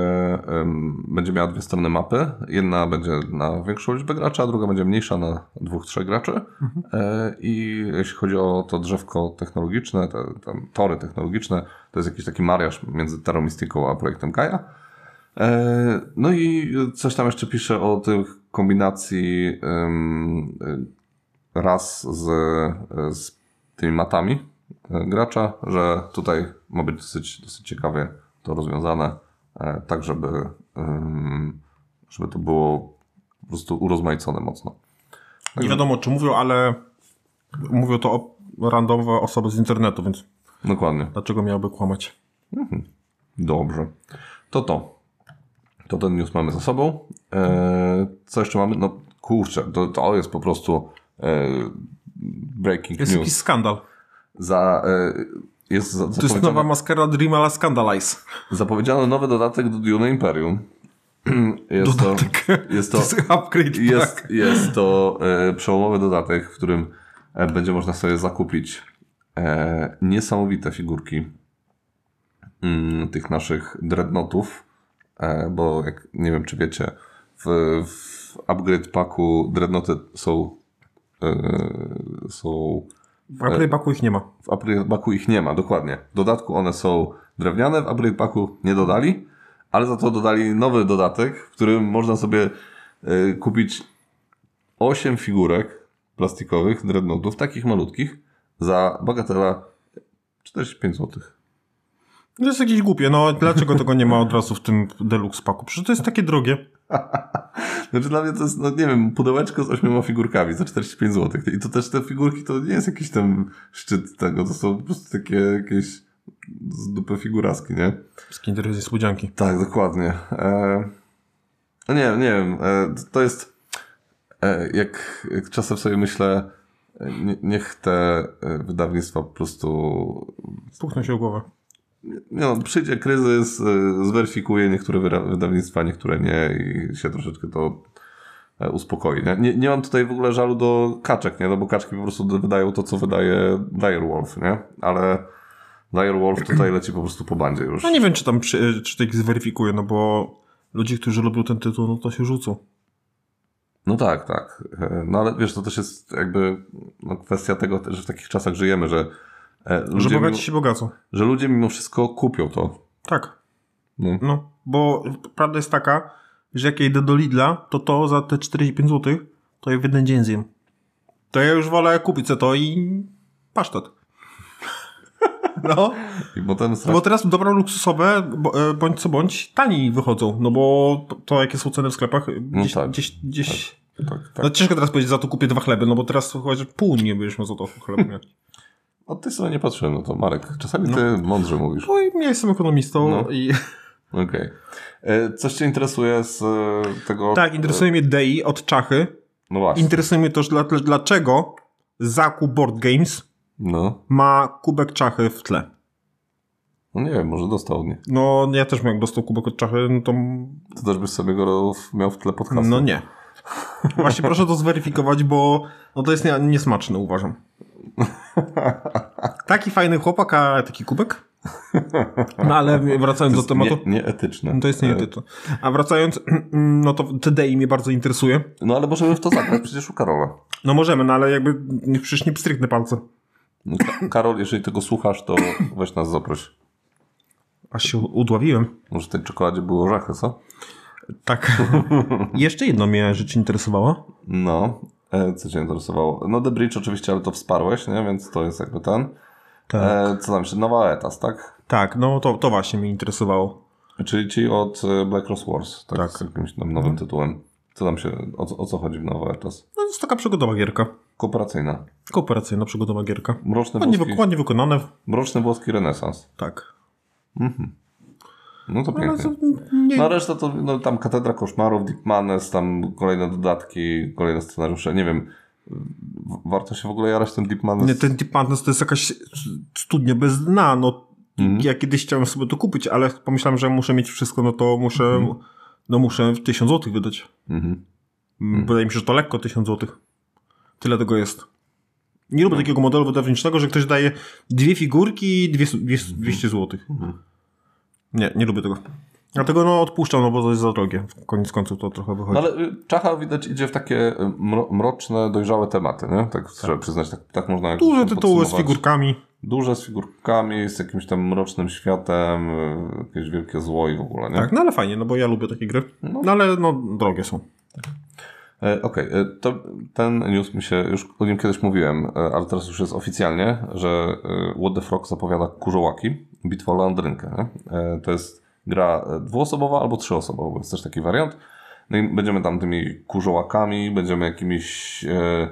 będzie miała dwie strony mapy. Jedna będzie na większą liczbę graczy, a druga będzie mniejsza na dwóch, trzech graczy. Mhm. I jeśli chodzi o to drzewko technologiczne, te, te tory technologiczne, to jest jakiś taki mariaż między Terra Mystiką a projektem Gaia. No i coś tam jeszcze piszę o tych kombinacji raz z, z tymi matami gracza, że tutaj ma być dosyć, dosyć ciekawie to rozwiązane, tak żeby, żeby to było po prostu urozmaicone mocno. Tak. Nie wiadomo czy mówią, ale mówią to o randomowe osoby z internetu, więc dokładnie. Dlaczego miałby kłamać? Mhm. Dobrze. To to. To ten news mamy za sobą. Eee, co jeszcze mamy? No kurczę, to, to jest po prostu e, breaking jest news. Jest jakiś skandal. Za, e, jest za, to jest nowa maskara Dreamala Scandalize. Zapowiedziano nowy dodatek do Dune Imperium. Jest dodatek. To, jest to, to jest upgrade. Jest, tak. jest to e, przełomowy dodatek, w którym e, będzie można sobie zakupić e, niesamowite figurki m, tych naszych dreadnoughtów. Bo jak nie wiem, czy wiecie, w, w upgrade packu dreadnoughty są. Yy, są w upgrade packu ich nie ma. W upgrade packu ich nie ma, dokładnie. W dodatku one są drewniane, w upgrade packu nie dodali, ale za to dodali nowy dodatek, w którym można sobie yy, kupić osiem figurek plastikowych dreadnoughtów, takich malutkich, za bagatela czterdzieści pięć złotych. To jest jakieś głupie, no dlaczego tego nie ma od razu w tym deluxe paku? Przecież to jest takie drogie. Znaczy dla mnie to jest, no nie wiem, pudełeczko z ośmioma figurkami za czterdzieści pięć złotych. I to też te figurki to nie jest jakiś tam szczyt tego, to są po prostu takie jakieś z dupy figuraski, nie? Z kindery niespodzianki. Tak, dokładnie. E... No nie, nie wiem, to jest, jak czasem sobie myślę, niech te wydawnictwa po prostu... Puchną się o głowę. No, przyjdzie kryzys, zweryfikuje niektóre wydawnictwa, niektóre nie i się troszeczkę to uspokoi. Nie, nie, nie mam tutaj w ogóle żalu do kaczek, nie? No bo kaczki po prostu wydają to, co wydaje Dire Wolf, nie? Ale Dire Wolf tutaj leci po prostu po bandzie już. No nie wiem, czy tam czy, czy to ich zweryfikuje, no bo ludzie, którzy lubią ten tytuł, no to się rzucą. No tak, tak. No ale wiesz, to też jest jakby no, kwestia tego, że w takich czasach żyjemy, że ludzie, że bogaci się bogacą. Że ludzie mimo wszystko kupią to. Tak. No. no, bo prawda jest taka, że jak ja idę do Lidla, to to za te czterdzieści pięć złotych to ja w jeden dzień zjem. To ja już wolę kupić sobie to i pasztet. No. I potem strasznie... Bo teraz dobra luksusowe, bądź co bądź, taniej wychodzą. No bo to jakie są ceny w sklepach, gdzieś... No tak, gdzieś, gdzieś... Tak, tak, tak. No ciężko teraz powiedzieć, za to kupię dwa chleby, no bo teraz chyba, że pół nie byliśmy za to chlebem. Od tej strony nie patrzyłem, no to Marek, czasami no. Ty mądrze mówisz. No i ja jestem ekonomistą no. i... Okej. Okay. Coś cię interesuje z tego... Tak, interesuje mnie D I od Czachy. No właśnie. Interesuje mnie też dla, dlaczego zakup Board Games no. ma kubek Czachy w tle. No nie wiem, może dostał od niej. No ja też miałem, jak dostał kubek od Czachy, no to... To też byś sobie go miał w tle podcastu. No nie. Właśnie proszę to zweryfikować, bo no to jest nie, niesmaczne, uważam. Taki fajny chłopak, a taki kubek? No ale wracając do tematu... Nie, nieetyczne. To jest nieetyczne. A wracając, no to T D I mnie bardzo interesuje. No ale możemy w to zagrać przecież u Karola. No możemy, no ale jakby przecież nie pstryknę palce. No, Karol, jeżeli tego słuchasz, to weź nas zaproś. Aż się udławiłem. Może w tej czekoladzie były orzechy, co? Tak. Jeszcze jedno mnie rzecz interesowała. No. Co cię interesowało? No The Bridge oczywiście, ale to wsparłeś, nie? Więc to jest jakby ten. Tak. E, co tam jeszcze? Nowa Etas, tak? Tak, no to, to właśnie mnie interesowało. Czyli ci od Black Cross Wars, tak? tak. Z jakimś tam nowym tytułem. Co tam się, o, o co chodzi w Nowa Etas? No to jest taka przygodowa gierka. Kooperacyjna. Kooperacyjna, przygodowa gierka. Mroczny włoski... Ładnie wykonane. Mroczny włoski renesans. Tak. Mhm. No to pięknie. No reszta to no, tam Katedra Koszmarów, Deep Manes, tam kolejne dodatki, kolejne scenariusze. Nie wiem, warto się w ogóle jarać ten Deep Manes? Nie, ten Deep Manes to jest jakaś studnia bez dna. No, mm-hmm. Ja kiedyś chciałem sobie to kupić, ale pomyślałem, że muszę mieć wszystko, no to muszę mm-hmm. no muszę tysiąc złotych wydać. Mm-hmm. Wydaje mi się, że to lekko tysiąc złotych. Tyle tego jest. Nie lubię mm-hmm. takiego modelu wydawniczego, że ktoś daje dwie figurki i dwieście złotych. Mm-hmm. Nie, nie lubię tego. Dlatego no odpuszczam, no bo to jest za drogie. Koniec końców to trochę wychodzi. No ale Czacha widać idzie w takie mro, mroczne, dojrzałe tematy, nie? Tak, tak. Trzeba przyznać, tak, tak można... Duże tytuły z figurkami. Duże z figurkami, z jakimś tam mrocznym światem, jakieś wielkie zło i w ogóle, nie? Tak, no ale fajnie, no bo ja lubię takie gry. No, no ale no drogie są. Tak. E, Okej, okay. to ten news mi się... Już o nim kiedyś mówiłem, ale teraz już jest oficjalnie, że What the Frog zapowiada Kurzołaki. Bitwa o Landrynkę. To jest gra dwuosobowa albo trzyosobowa, bo jest też taki wariant. No i będziemy tam tymi kurzołakami, będziemy jakimiś e,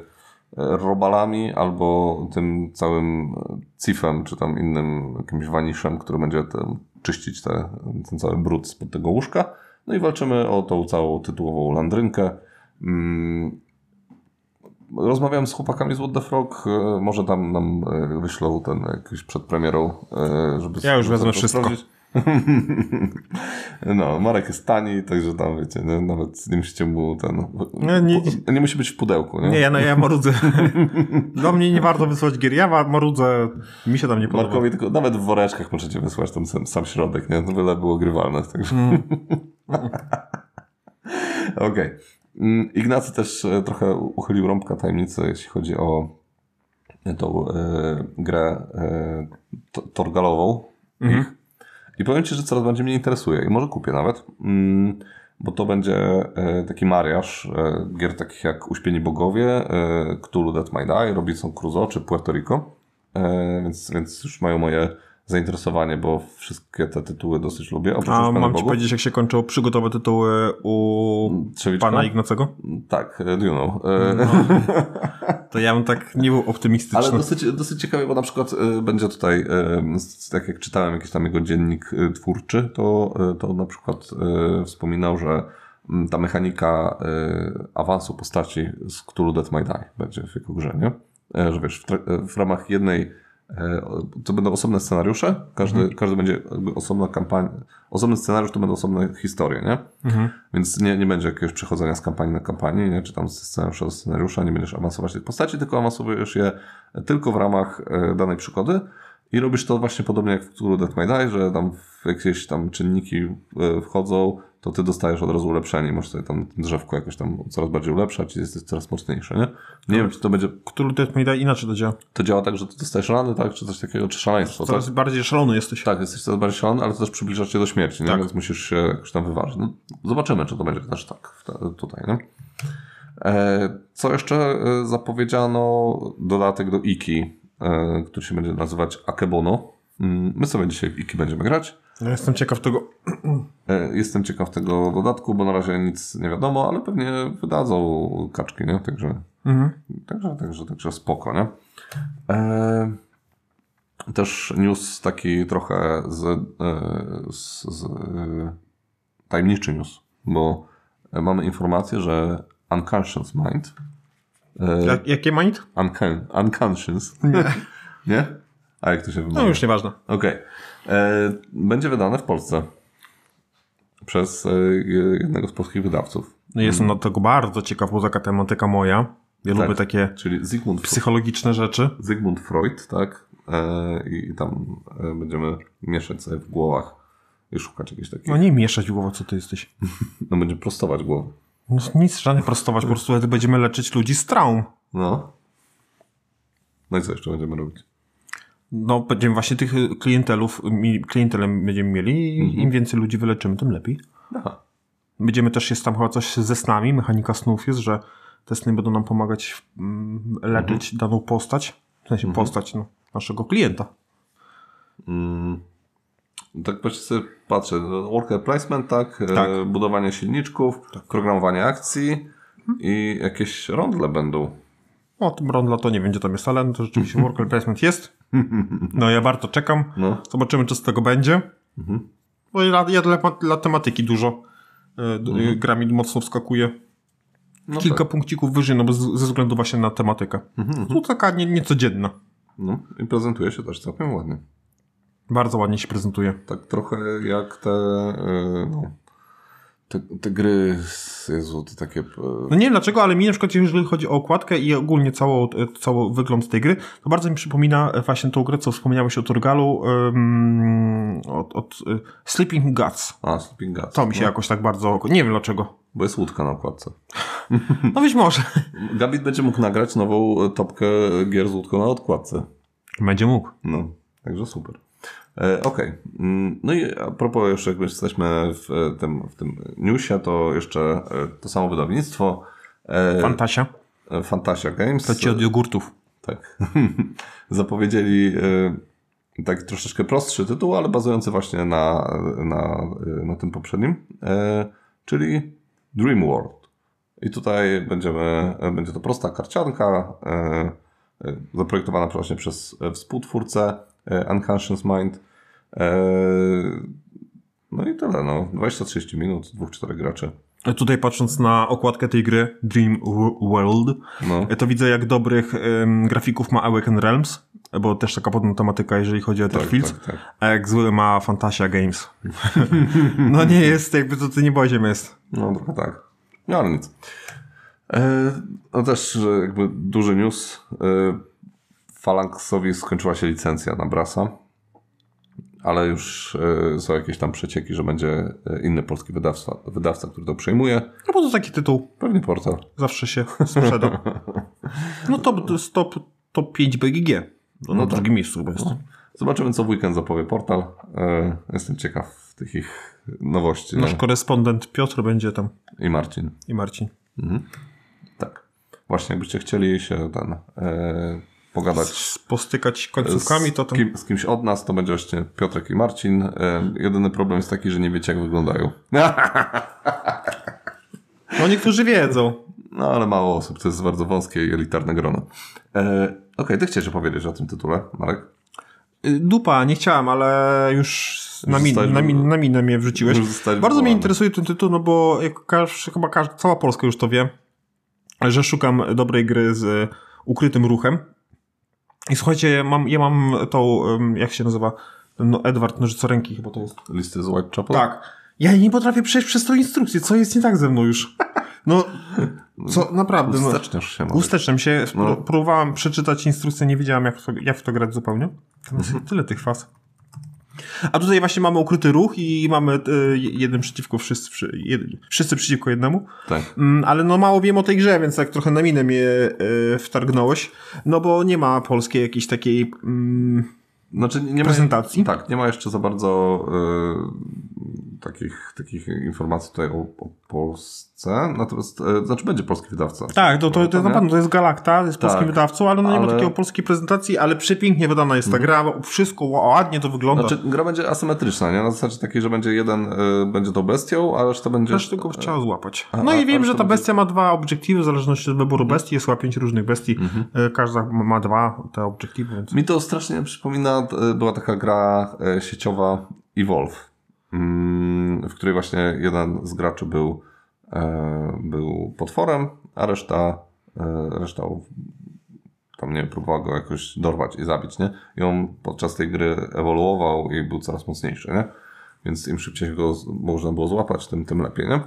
robalami albo tym całym cifem, czy tam innym jakimś waniszem, który będzie te, czyścić te, ten cały brud spod tego łóżka. No i walczymy o tą całą tytułową Landrynkę. Mm. Rozmawiałem z chłopakami z What the Frog, może tam nam wyślą ten jakiś przed premierą, żeby... Ja już wezmę wszystko. No, Marek jest tani, także tam wiecie, nie? Nawet nie musicie mu ten... Nie, nie, nie musi być w pudełku, nie? Nie, ja, no, ja marudzę. Do mnie nie warto wysłać gier, ja marudzę, mi się tam nie podoba. Markowi tylko nawet w woreczkach możecie wysłać tam sam, sam środek, nie? To byle było grywalne, także... Mm. Okej. Okay. Ignacy też trochę uchylił rąbka tajemnicy, jeśli chodzi o tą e, grę e, to, torgalową. Mhm. I powiem Ci, że coraz bardziej mnie interesuje i może kupię nawet, mm, bo to będzie e, taki mariaż e, gier takich jak Uśpieni Bogowie, e, Cthulhu Death May Die, Robinson Crusoe czy Puerto Rico, e, więc, więc już mają moje zainteresowanie, bo wszystkie te tytuły dosyć lubię. Oprócz A mam Ci Bogów. Powiedzieć, jak się kończą przygotowe tytuły u Trzewiczka? Pana Ignacego? Tak, you know. No, to ja bym tak nie był optymistyczny. Ale dosyć, dosyć ciekawie, bo na przykład będzie tutaj, tak jak czytałem jakiś tam jego dziennik twórczy, to, to na przykład wspominał, że ta mechanika y, awansu postaci z Cthulhu Death May Die będzie w jego grze, nie? Że wiesz, w, w ramach jednej to będą osobne scenariusze, każdy, mhm. każdy będzie jakby osobna kampania, osobny scenariusz to będą osobne historie, nie? Mhm. Więc nie, nie będzie jakiegoś przechodzenia z kampanii na kampanię, nie? Czy tam z scenariusza do scenariusza, nie będziesz awansować tych postaci, tylko awansujesz je tylko w ramach danej przygody i robisz to właśnie podobnie jak w Cthulhu Death May Die, że tam w jakieś tam czynniki wchodzą, to ty dostajesz od razu ulepszenie, możesz sobie tam drzewko jakoś tam coraz bardziej ulepszać i jesteś coraz mocniejsze, nie? Nie wiem, czy to będzie... Cthulhu Death May Die inaczej to działa. To działa tak, że ty dostajesz rany, tak? Czy coś takiego, czy szaleństwo, coraz tak? bardziej szalony jesteś. Tak, jesteś coraz bardziej szalony, ale to też przybliżasz się do śmierci, nie? Tak. Więc musisz się jakoś tam wyważyć. No, zobaczymy, czy to będzie też tak tutaj, nie? Co jeszcze zapowiedziano? Dodatek do Iki, który się będzie nazywać Akebono. My sobie dzisiaj w Iki będziemy grać. Ja jestem ciekaw tego. Jestem ciekaw tego dodatku, bo na razie nic nie wiadomo, ale pewnie wydadzą kaczki, nie? Także, mhm. także, także, także spoko, nie? E... Też news taki trochę z, z, z tajemniczy news, bo mamy informację, że Unconscious Mind. Jak, jakie mind? Uncon, unconscious. Nie? nie? A jak to się wymawia? No już nieważne. Okej. Okay. Będzie wydane w Polsce przez e, jednego z polskich wydawców. No jestem hmm. na tego bardzo ciekaw, bo taka tematyka moja. Ja tak, lubię takie czyli Zygmunt psychologiczne Freud. rzeczy. Zygmunt Freud, tak. E, i, I tam e, będziemy mieszać sobie w głowach i szukać jakichś takich... No nie mieszać głowa, co ty jesteś. No będzie prostować głowę. No, nic, żadne prostować, po prostu będziemy leczyć ludzi z traum. No. No i co jeszcze będziemy robić? No, będziemy właśnie tych klientelów, klientelem będziemy mieli i mhm. im więcej ludzi wyleczymy, tym lepiej. Aha. Będziemy też, jest tam chyba coś ze snami, mechanika snów jest, że te sny będą nam pomagać leczyć mhm. daną postać, w sensie mhm. postać no, naszego klienta. Mm. Tak właśnie sobie patrzę, worker placement, tak, tak. E, budowanie silniczków, tak. programowanie akcji mhm. i jakieś rondle będą. O tym rondla to nie wiem, gdzie tam jest, ale no to rzeczywiście worker placement jest. No ja bardzo czekam. No. Zobaczymy, czy z tego będzie. Mhm. Bo ja, ja dla, dla tematyki dużo mhm. gra mi mocno wskakuje. No Kilka tak. punkcików wyżej, no bo z, ze względu właśnie na tematykę. Mhm. To taka nie, niecodzienna. No i prezentuje się też całkiem ładnie. Bardzo ładnie się prezentuje. Tak trochę jak te... No. Te, te gry, Jezu, to takie... No nie wiem dlaczego, ale mi na przykład jeżeli chodzi o okładkę i ogólnie cało, cało wygląd tej gry, to bardzo mi przypomina właśnie tą grę, co wspomniałeś o Torgalu, um, od, od Sleeping Guts. A, Sleeping Guts. To mi się no. jakoś tak bardzo... Nie wiem dlaczego. Bo jest łódka na okładce. No być może. Gabit będzie mógł nagrać nową topkę gier z łódką na okładce. Będzie mógł. No, także super. Okej, okay. No i a propos jeszcze jak jesteśmy w tym, w tym newsie, to jeszcze to samo wydawnictwo. Fantasia. Fantasia Games. To ci od jogurtów. Tak. Zapowiedzieli taki troszeczkę prostszy tytuł, ale bazujący właśnie na, na, na tym poprzednim, czyli Dream World. I tutaj będziemy, będzie to prosta karcianka, zaprojektowana właśnie przez współtwórcę Unconscious Mind. No i tyle, no. dwadzieścia trzydzieści minut, dwóch, czterech graczy. Tutaj patrząc na okładkę tej gry Dream World, no. to widzę jak dobrych um, grafików ma Awaken Realms, bo też taka podobna tematyka, jeżeli chodzi o Terfields, tak, tak, tak. a jak zły ma Fantasia Games. No nie jest, jakby to ty nie boziem jest. No trochę tak. No ale nic. E, no też jakby duży news. E, Falanksowi skończyła się licencja na Brasa, ale już y, są jakieś tam przecieki, że będzie inny polski wydawca, wydawca, który to przejmuje. No bo to taki tytuł. Pewnie Portal. Zawsze się sprzeda. No top, top, top pięć B G G. No, no na tak. drugim miejscu chyba jest. No. Zobaczymy, co w weekend zapowie Portal. E, jestem ciekaw tych ich nowości. Nasz no. korespondent Piotr będzie tam. I Marcin. I Marcin. Mhm. Tak. Właśnie, jakbyście chcieli się ten... E, pogadać, postykać końcówkami, to tam... kim, z kimś od nas, to będzie właśnie Piotrek i Marcin. Yy, jedyny problem jest taki, że nie wiecie, jak wyglądają. No niektórzy wiedzą. No ale mało osób, to jest bardzo wąskie i elitarne grono. Yy, Okej, okay, ty chciałeś powiedzieć o tym tytule, Marek? Dupa, nie chciałem, ale już na, min, na, min, na minę mnie wrzuciłeś. Bardzo mnie interesuje ten tytuł, no bo jak każ, chyba każ, cała Polska już to wie, że szukam dobrej gry z ukrytym ruchem. I słuchajcie, mam, ja mam tą, jak się nazywa, no, Edward Nożycoręki chyba to jest. Listy z Whitechapel? Tak. Ja nie potrafię przejść przez tą instrukcję, co jest nie tak ze mną już. No, co naprawdę. Usteczniasz się. No, usteczniam się. No. Próbowałem przeczytać instrukcję, nie wiedziałem jak w to, jak w to grać zupełnie. Tam jest mhm. tyle tych faz. A tutaj właśnie mamy ukryty ruch i mamy y, jeden przeciwko wszyscy, jedy, wszyscy przeciwko jednemu. Tak. Mm, ale no mało wiem o tej grze, więc tak trochę na minę mnie y, wtargnąłeś. No bo nie ma polskiej jakiejś takiej mm, znaczy, nie prezentacji. Ma, tak, nie ma jeszcze za bardzo y, takich, takich informacji tutaj o, o Polsce. Natomiast, y, znaczy będzie polski wydawca. Tak, to, to, to, na pewno, to jest Galakta, jest polskim tak, wydawcą, ale no nie ale... ma takiej polskiej prezentacji, ale przepięknie wydana jest ta mm. gra, wszystko ładnie to wygląda. Znaczy, gra będzie asymetryczna, nie? Na zasadzie takiej, że będzie jeden, y, będzie tą bestią, a reszta będzie... Też tylko chciała złapać. A, no a, i wiem, że ta bestia będzie... ma dwa obiektywy, w zależności od wyboru mm. bestii, jest chyba pięć różnych bestii, mm-hmm. y, każda ma dwa te obiektywy. Więc... Mi to strasznie przypomina, była taka gra sieciowa Evolve, w której właśnie jeden z graczy był, był potworem, a reszta, reszta tam nie próbowała go jakoś dorwać i zabić, nie? I on podczas tej gry ewoluował i był coraz mocniejszy, nie? Więc im szybciej go można było złapać, tym, tym lepiej, nie?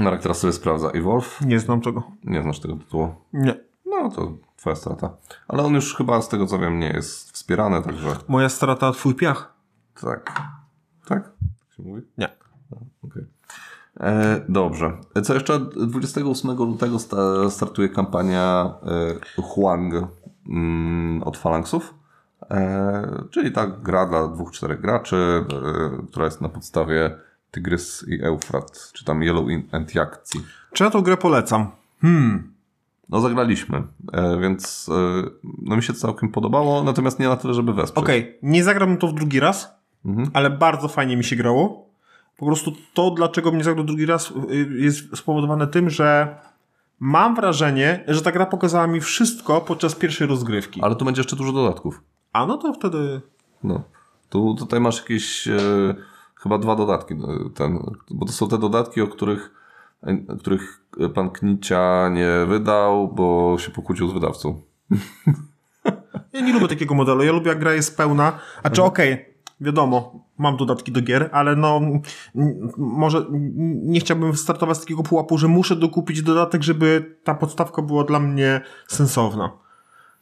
Marek teraz sobie sprawdza Evolve. Nie znam tego. Nie znasz tego tytułu? Nie. No to twoja strata. Ale on już chyba, z tego co wiem, nie jest wspierany, także... Moja strata, twój piach. Tak. Tak? Tak się mówi? Nie. No, okay. e, dobrze. Co jeszcze? dwudziestego ósmego lutego sta- startuje kampania e, Huang mm, od Falanksów. E, czyli ta gra dla dwóch, czterech graczy, e, która jest na podstawie Tygrys i Eufrat, czy tam Yellow and Yakcji. Czy ja tą grę polecam? Hmm... No zagraliśmy, więc no mi się całkiem podobało, natomiast nie na tyle, żeby wesprzeć. Okej, okay. Nie zagram to w drugi raz, mhm. ale bardzo fajnie mi się grało. Po prostu to, dlaczego mnie zagrał drugi raz, jest spowodowane tym, że mam wrażenie, że ta gra pokazała mi wszystko podczas pierwszej rozgrywki. Ale tu będzie jeszcze dużo dodatków. A no to wtedy... No, tu tutaj masz jakieś e, chyba dwa dodatki, ten, bo to są te dodatki, o których... których pan Knicia nie wydał, bo się pokłócił z wydawcą. Ja nie lubię takiego modelu. Ja lubię, jak gra jest pełna. A czy okej, okay, wiadomo, mam dodatki do gier, ale no n- może nie chciałbym startować z takiego pułapu, że muszę dokupić dodatek, żeby ta podstawka była dla mnie sensowna.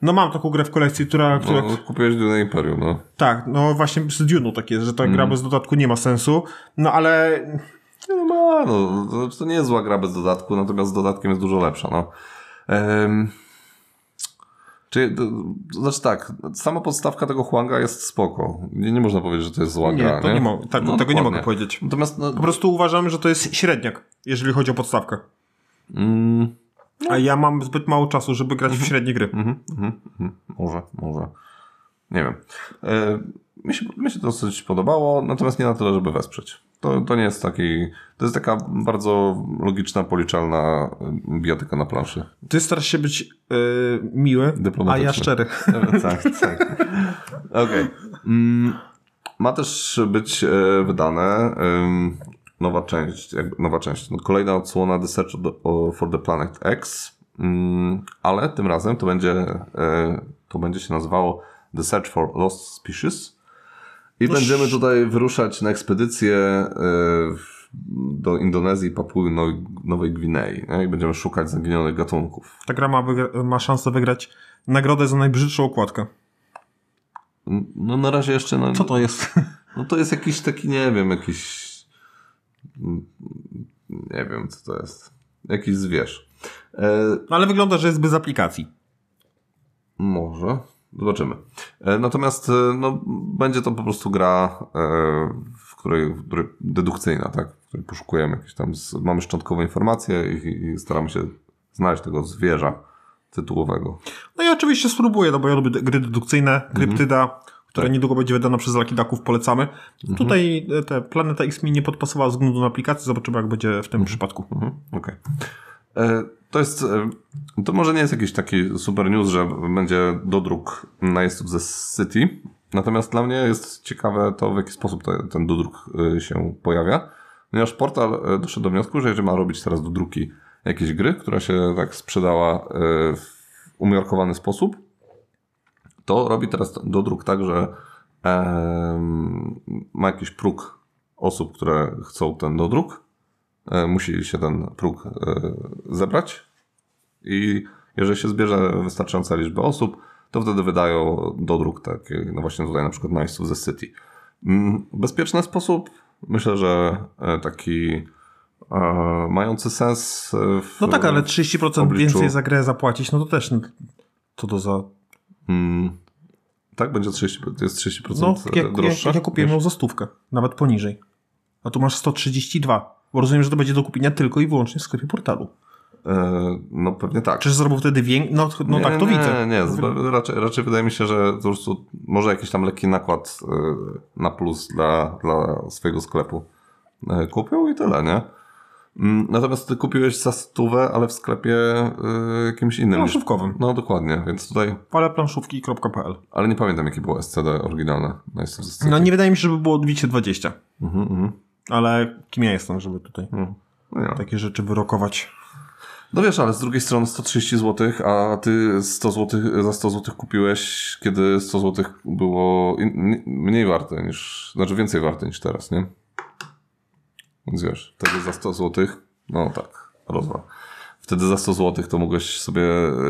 No mam taką grę w kolekcji, która... która... No, kupiłeś Dune Imperium, no. Tak, no właśnie z Dune'u tak jest, że ta mm. gra bez dodatku nie ma sensu. No ale... No, ma, no, to nie jest zła gra bez dodatku, natomiast z dodatkiem jest dużo lepsza. No. Ehm, czyli, to, to znaczy tak, sama podstawka tego Huanga jest spoko. Nie, nie można powiedzieć, że to jest zła nie, gra. To nie? Nie mo- tak, no, tego nie mogę powiedzieć. Natomiast no, po prostu uważam, że to jest średniak, jeżeli chodzi o podstawkę. Mm, no. A ja mam zbyt mało czasu, żeby grać w średnie gry. Mm-hmm, mm-hmm, mm-hmm. Może, może. Nie wiem. E, mi, się, mi się to dosyć podobało, natomiast nie na tyle, żeby wesprzeć. To, to nie jest taki... To jest taka bardzo logiczna, policzalna bijatyka na planszy. Ty starasz się być yy, miły, a ja szczery. Tak, tak. Okej. Okay. Mm, ma też być yy, wydane yy, nowa część, jakby, nowa część. No, kolejna odsłona The Search for the Planet X, yy, ale tym razem to będzie, yy, to będzie się nazywało The Search for Lost Species. I będziemy tutaj wyruszać na ekspedycję do Indonezji, Papui Nowej Gwinei. I będziemy szukać zaginionych gatunków. Ta gra ma, wygra- ma szansę wygrać nagrodę za najbrzydszą okładkę. No na razie jeszcze... Na... Co to jest? No to jest jakiś taki, nie wiem, jakiś... Nie wiem, co to jest. Jakiś zwierz. No ale wygląda, że jest bez aplikacji. Może... Zobaczymy. Natomiast no, będzie to po prostu gra, w której, w której dedukcyjna, tak? W której poszukujemy jakieś tam, mamy szczątkowe informacje i, i staramy się znaleźć tego zwierza tytułowego. No i oczywiście spróbuję, no bo ja lubię gry dedukcyjne, Kryptyda, mm-hmm. która tak. niedługo będzie wydana przez Lakidaków, polecamy. Mm-hmm. Tutaj te Planeta X mi nie podpasowała ze względu na aplikację, zobaczymy jak będzie w tym mm-hmm. przypadku. Mm-hmm. Okej. Okay. To jest, to może nie jest jakiś taki super news, że będzie dodruk na Jeźdźców ze City. Natomiast dla mnie jest ciekawe to, w jaki sposób te, ten dodruk się pojawia. Ponieważ Portal doszedł do wniosku, że jeżeli ma robić teraz dodruki jakiejś gry, która się tak sprzedała w umiarkowany sposób, to robi teraz dodruk tak, że ma jakiś próg osób, które chcą ten dodruk. Musi się ten próg zebrać i jeżeli się zbierze wystarczająca liczba osób, to wtedy wydają dodruk taki, no właśnie tutaj na przykład na Jeźdźców ze City. Bezpieczny sposób, myślę, że taki e, mający sens w No tak, ale trzydzieści procent obliczu... więcej za grę zapłacić, no to też co to za... Mm, tak, będzie trzydzieści procent, jest trzydzieści procent no, jak, droższe. Ja, ja kupiłem ją za stówkę, nawet poniżej. A tu masz sto trzydzieści dwa. Bo rozumiem, że to będzie do kupienia tylko i wyłącznie w sklepie Portalu. Yy, no pewnie tak. Czy zrobił wtedy większy? No, no nie, tak to nie, widzę. Nie, nie. Raczej, raczej wydaje mi się, że po prostu może jakiś tam lekki nakład yy, na plus dla, dla swojego sklepu yy, kupił i tyle, nie? Yy, natomiast ty kupiłeś za stówę, ale w sklepie yy, jakimś innym. Planszówkowym. Niż... No dokładnie, więc tutaj... Ale planszówki kropka p l. Ale nie pamiętam, jakie było S C D oryginalne. No, no nie wydaje mi się, żeby było dwieście dwadzieścia. Mhm, mhm. Ale kim ja jestem, żeby tutaj no, no. takie rzeczy wyrokować? No wiesz, ale z drugiej strony sto trzydzieści złotych, a ty sto złotych, za sto złotych kupiłeś, kiedy sto złotych było in, mniej warte niż, znaczy więcej warte niż teraz, nie? Więc wiesz, wtedy za sto złotych, no tak, rozwa. Wtedy za sto złotych to mogłeś sobie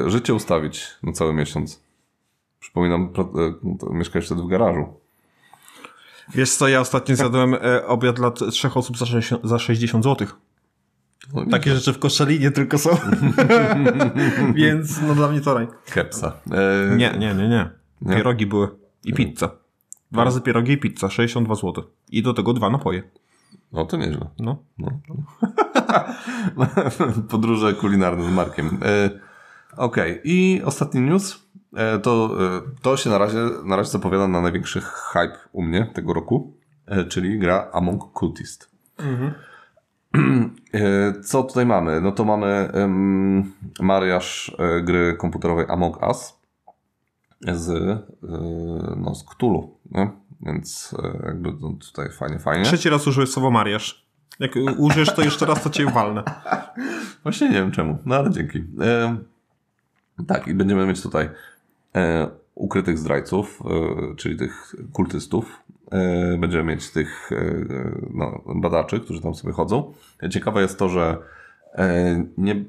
życie ustawić na cały miesiąc. Przypominam, mieszkałeś wtedy w garażu. Wiesz co, ja ostatnio zjadłem obiad dla trzech osób za sześćdziesiąt, za sześćdziesiąt złotych. No, takie nie. Rzeczy w Koszalinie tylko są. Więc no dla mnie to raj. Kepsa. E... Nie, nie, nie, nie. Pierogi nie. były i pizza. Dwa razy pierogi i pizza, sześćdziesiąt dwa złote. I do tego dwa napoje. No to nieźle. No. No. Podróże kulinarne z Markiem. E... Okej, okay. I ostatni news. To, to się na razie, na razie zapowiada na największy hype u mnie tego roku, czyli gra Among Cultists. Mhm. Co tutaj mamy? No to mamy um, mariaż gry komputerowej Among Us z, no, z Cthulhu, nie? Więc jakby no, tutaj fajnie, fajnie. Trzeci raz użyłeś słowo mariaż. Jak użyjesz to jeszcze raz, to cię walnę. Właśnie nie wiem czemu, no ale dzięki. E, tak, i będziemy mieć tutaj E, ukrytych zdrajców, e, czyli tych kultystów. E, będziemy mieć tych e, no, badaczy, którzy tam sobie chodzą. Ciekawe jest to, że e, nie,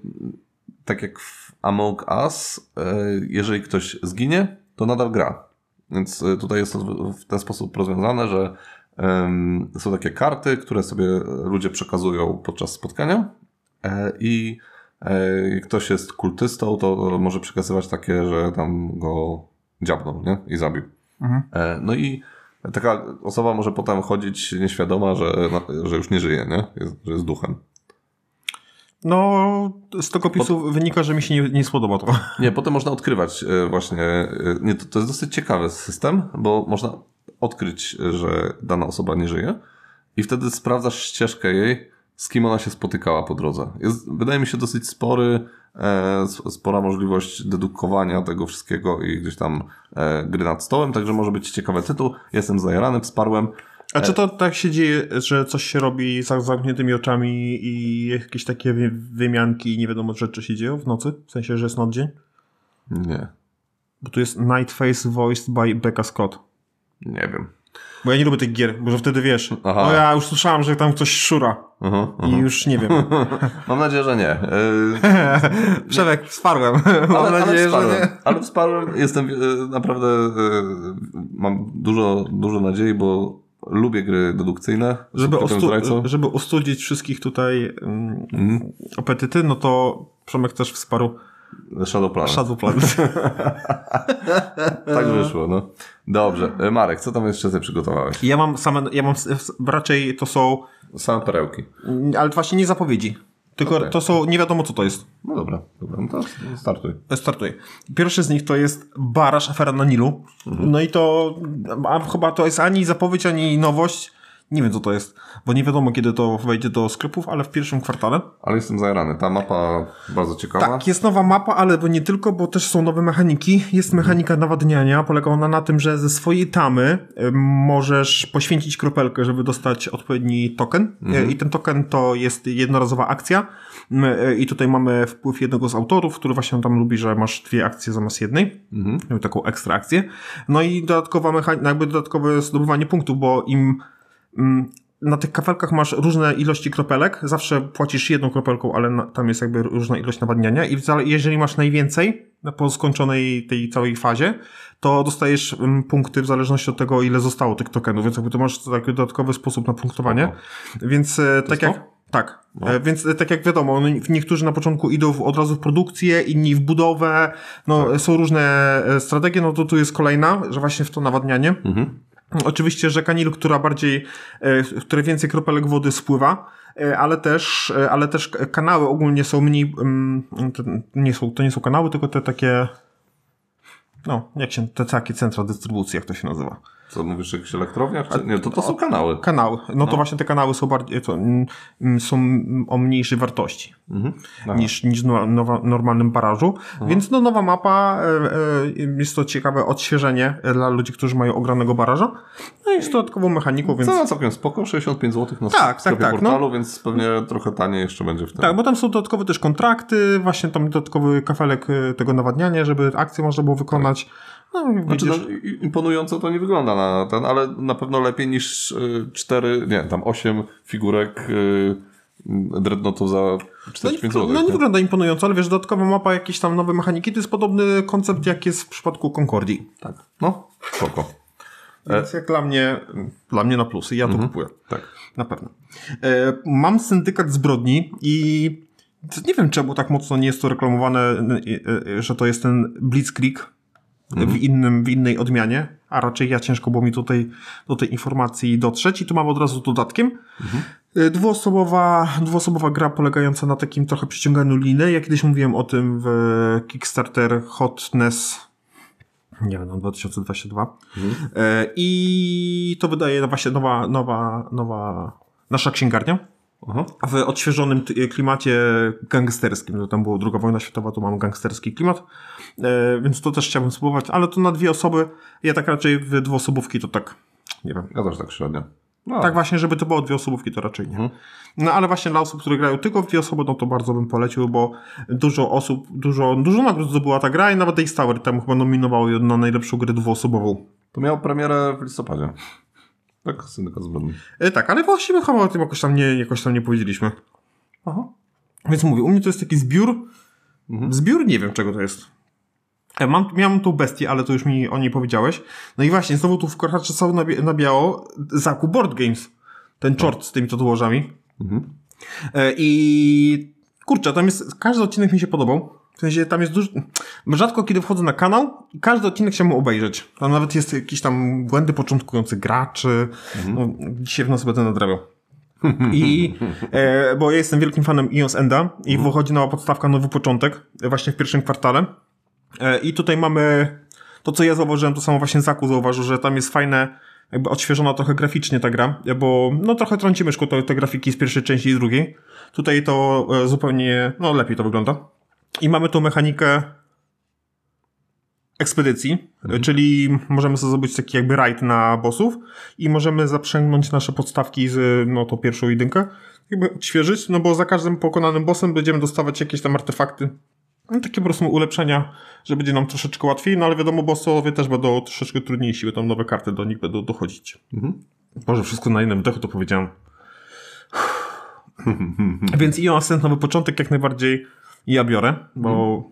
tak jak w Among Us, e, jeżeli ktoś zginie, to nadal gra. Więc tutaj jest to w ten sposób rozwiązane, że e, są takie karty, które sobie ludzie przekazują podczas spotkania e, i jak ktoś jest kultystą, to może przekazywać takie, że tam go dziabnął, nie? I zabił. Mhm. No i taka osoba może potem chodzić nieświadoma, że, że już nie żyje, nie? Jest, że jest duchem. No, z tego opisu Pot... wynika, że mi się nie, nie spodoba to. Nie, potem można odkrywać właśnie... Nie, to, to jest dosyć ciekawy system, bo można odkryć, że dana osoba nie żyje i wtedy sprawdzasz ścieżkę jej, z kim ona się spotykała po drodze. Jest, wydaje mi się, dosyć spory, e, spora możliwość dedukowania tego wszystkiego i gdzieś tam e, gry nad stołem, także może być ciekawy tytuł. Jestem zajarany, wsparłem. A e... czy to tak się dzieje, że coś się robi za zamkniętymi oczami i jakieś takie wymianki i nie wiadomo rzeczy się dzieją w nocy? W sensie, że jest noc dzień? Nie. Bo tu jest Night Face Voiced by Becca Scott. Nie wiem. Bo ja nie lubię tych gier, bo że wtedy wiesz. Aha. No ja już słyszałem, że tam ktoś szura. Uh-huh, uh-huh. I już nie wiem. Mam nadzieję, że nie. Yy... Przemek, wsparłem. Ale, Mam ale nadzieję, wsparłem. że nie. Ale wsparłem. Jestem yy, naprawdę... Yy, mam dużo, dużo nadziei, bo lubię gry dedukcyjne. Żeby, ostu- żeby ostudzić wszystkich tutaj yy, mm. apetyty, no to Przemek też wsparł Shadowplanet. Shadowplanet. Tak wyszło, no. Dobrze. Marek, co tam jeszcze sobie przygotowałeś? Ja mam same, ja mam raczej to są... Same perełki. Ale właśnie nie zapowiedzi. Tylko okay. To są, nie wiadomo co to jest. No dobra, dobra. No to startuj. Startuj. Pierwszy z nich to jest Baraż, afera na Nilu. Mhm. No i to, a chyba to jest ani zapowiedź, ani nowość. Nie wiem, co to jest, bo nie wiadomo, kiedy to wejdzie do sklepów, ale w pierwszym kwartale. Ale jestem zajarany. Ta mapa bardzo ciekawa. Tak, jest nowa mapa, ale bo nie tylko, bo też są nowe mechaniki. Jest mechanika nawadniania. Polega ona na tym, że ze swojej tamy możesz poświęcić kropelkę, żeby dostać odpowiedni token. Mhm. I ten token to jest jednorazowa akcja. I tutaj mamy wpływ jednego z autorów, który właśnie tam lubi, że masz dwie akcje zamiast jednej. Mhm. Taką ekstra akcję. No i dodatkowa mechanika, jakby dodatkowe zdobywanie punktów, bo im na tych kafelkach masz różne ilości kropelek, zawsze płacisz jedną kropelką, ale na, tam jest jakby różna ilość nawadniania i jeżeli masz najwięcej po skończonej tej całej fazie, to dostajesz punkty w zależności od tego, ile zostało tych tokenów, więc jakby to masz taki dodatkowy sposób na punktowanie. No. Więc tak jak... To? Tak, no. Więc tak jak wiadomo, niektórzy na początku idą w, od razu w produkcję, inni w budowę, no tak. Są różne strategie, no to tu jest kolejna, że właśnie w to nawadnianie. Mhm. Oczywiście rzeka Nilu, która bardziej, w której więcej kropelek wody spływa, ale też, ale też kanały ogólnie są mniej, nie są, to nie są kanały, tylko te takie, no jak się, te takie centra dystrybucji, jak to się nazywa. Co mówisz, jakieś elektrownia? Nie, to, to są kanały. Kanały. No, no to właśnie te kanały są bardziej, to, są o mniejszej wartości mhm. niż, niż w no, normalnym barażu. Mhm. Więc no, nowa mapa, jest to ciekawe odświeżenie dla ludzi, którzy mają ogranego baraża. No i z dodatkową mechaniką, więc... Cena całkiem spoko, sześćdziesiąt pięć złotych na tak, sklepie tak, tak, portalu, no. Więc pewnie trochę taniej jeszcze będzie w tym. Tak, bo tam są dodatkowe też kontrakty, właśnie tam dodatkowy kafelek tego nawadniania, żeby akcję można było wykonać. No, znaczy, no, imponująco to nie wygląda na ten, ale na pewno lepiej niż cztery, nie, tam osiem figurek yy, dreadnoughtów za czterdzieści pięć złotych. No nie, nie wygląda imponująco, ale wiesz, dodatkowa mapa, jakieś tam nowe mechaniki, to jest podobny koncept jak jest w przypadku Concordii. Tak. No, spoko. Więc jak dla mnie, dla mnie na plusy, ja to mhm, kupuję. Tak. Na pewno. E, mam syndykat zbrodni i nie wiem, czemu tak mocno nie jest to reklamowane, że to jest ten Blitzkrieg. W, innym, w innej odmianie, a raczej ja ciężko było mi tutaj do tej informacji dotrzeć i tu mam od razu dodatkiem. Mhm. Dwuosobowa, dwuosobowa gra polegająca na takim trochę przyciąganiu liny. Ja kiedyś mówiłem o tym w Kickstarter Hotness, nie wiem, dwa tysiące dwudziesty drugi. Mhm. I to wydaje właśnie nowa, nowa, nowa nasza księgarnia. Aha. W odświeżonym klimacie gangsterskim, to tam było druga wojna światowa, to mam gangsterski klimat, e, więc to też chciałbym spróbować, ale to na dwie osoby, ja tak raczej w dwuosobówki to tak, nie wiem. Ja też tak średnio. No. Tak właśnie, żeby to było dwie osobówki, to raczej nie. Mhm. No ale właśnie dla osób, które grają tylko w dwie osoby, no to bardzo bym polecił, bo dużo osób, dużo, dużo nagród zdobyła ta gra i nawet Days Tower tam chyba nominowało ją na najlepszą grę dwuosobową. To miało premierę w listopadzie. Tak, syndykat zbrodni. E, tak, ale właściwie chyba o tym jakoś tam nie, jakoś tam nie powiedzieliśmy. Aha. Więc mówię, u mnie to jest taki zbiór. Mhm. Zbiór, nie wiem czego to jest. E, mam, miałem tą bestię, ale to już mi o niej powiedziałeś. No i właśnie, znowu tu wkracza cały na, na biało Zaku Board Games. Ten czort tak. Z tymi tatuażami. Mhm. E, I kurczę, tam jest, każdy odcinek mi się podobał. W sensie tam jest dużo... Rzadko kiedy wchodzę na kanał i każdy odcinek chciałbym obejrzeć. Tam nawet jest jakieś tam błędy początkujących graczy. Mhm. No, dzisiaj w nas będę nadrabiał. I, e, bo ja jestem wielkim fanem Eons Enda i mhm. wychodzi nowa podstawka, nowy początek właśnie w pierwszym kwartale. E, I tutaj mamy to, co ja zauważyłem, to samo właśnie Zaku zauważył, że tam jest fajne, jakby odświeżona trochę graficznie ta gra, bo no trochę trąci myszką te, te grafiki z pierwszej części i drugiej. Tutaj to e, zupełnie, no lepiej to wygląda. I mamy tą mechanikę ekspedycji, mhm. czyli możemy sobie zrobić taki jakby rajd na bossów i możemy zaprzęgnąć nasze podstawki z no to pierwszą jedynkę, jakby odświeżyć, no bo za każdym pokonanym bossem będziemy dostawać jakieś tam artefakty, no takie po prostu ulepszenia, że będzie nam troszeczkę łatwiej, no ale wiadomo, bossowie też będą troszeczkę trudniejsi, bo tam nowe karty do nich będą dochodzić. Mhm. Może wszystko na innym dechu to powiedziałem. Więc i on następny nowy początek jak najbardziej ja biorę, bo hmm.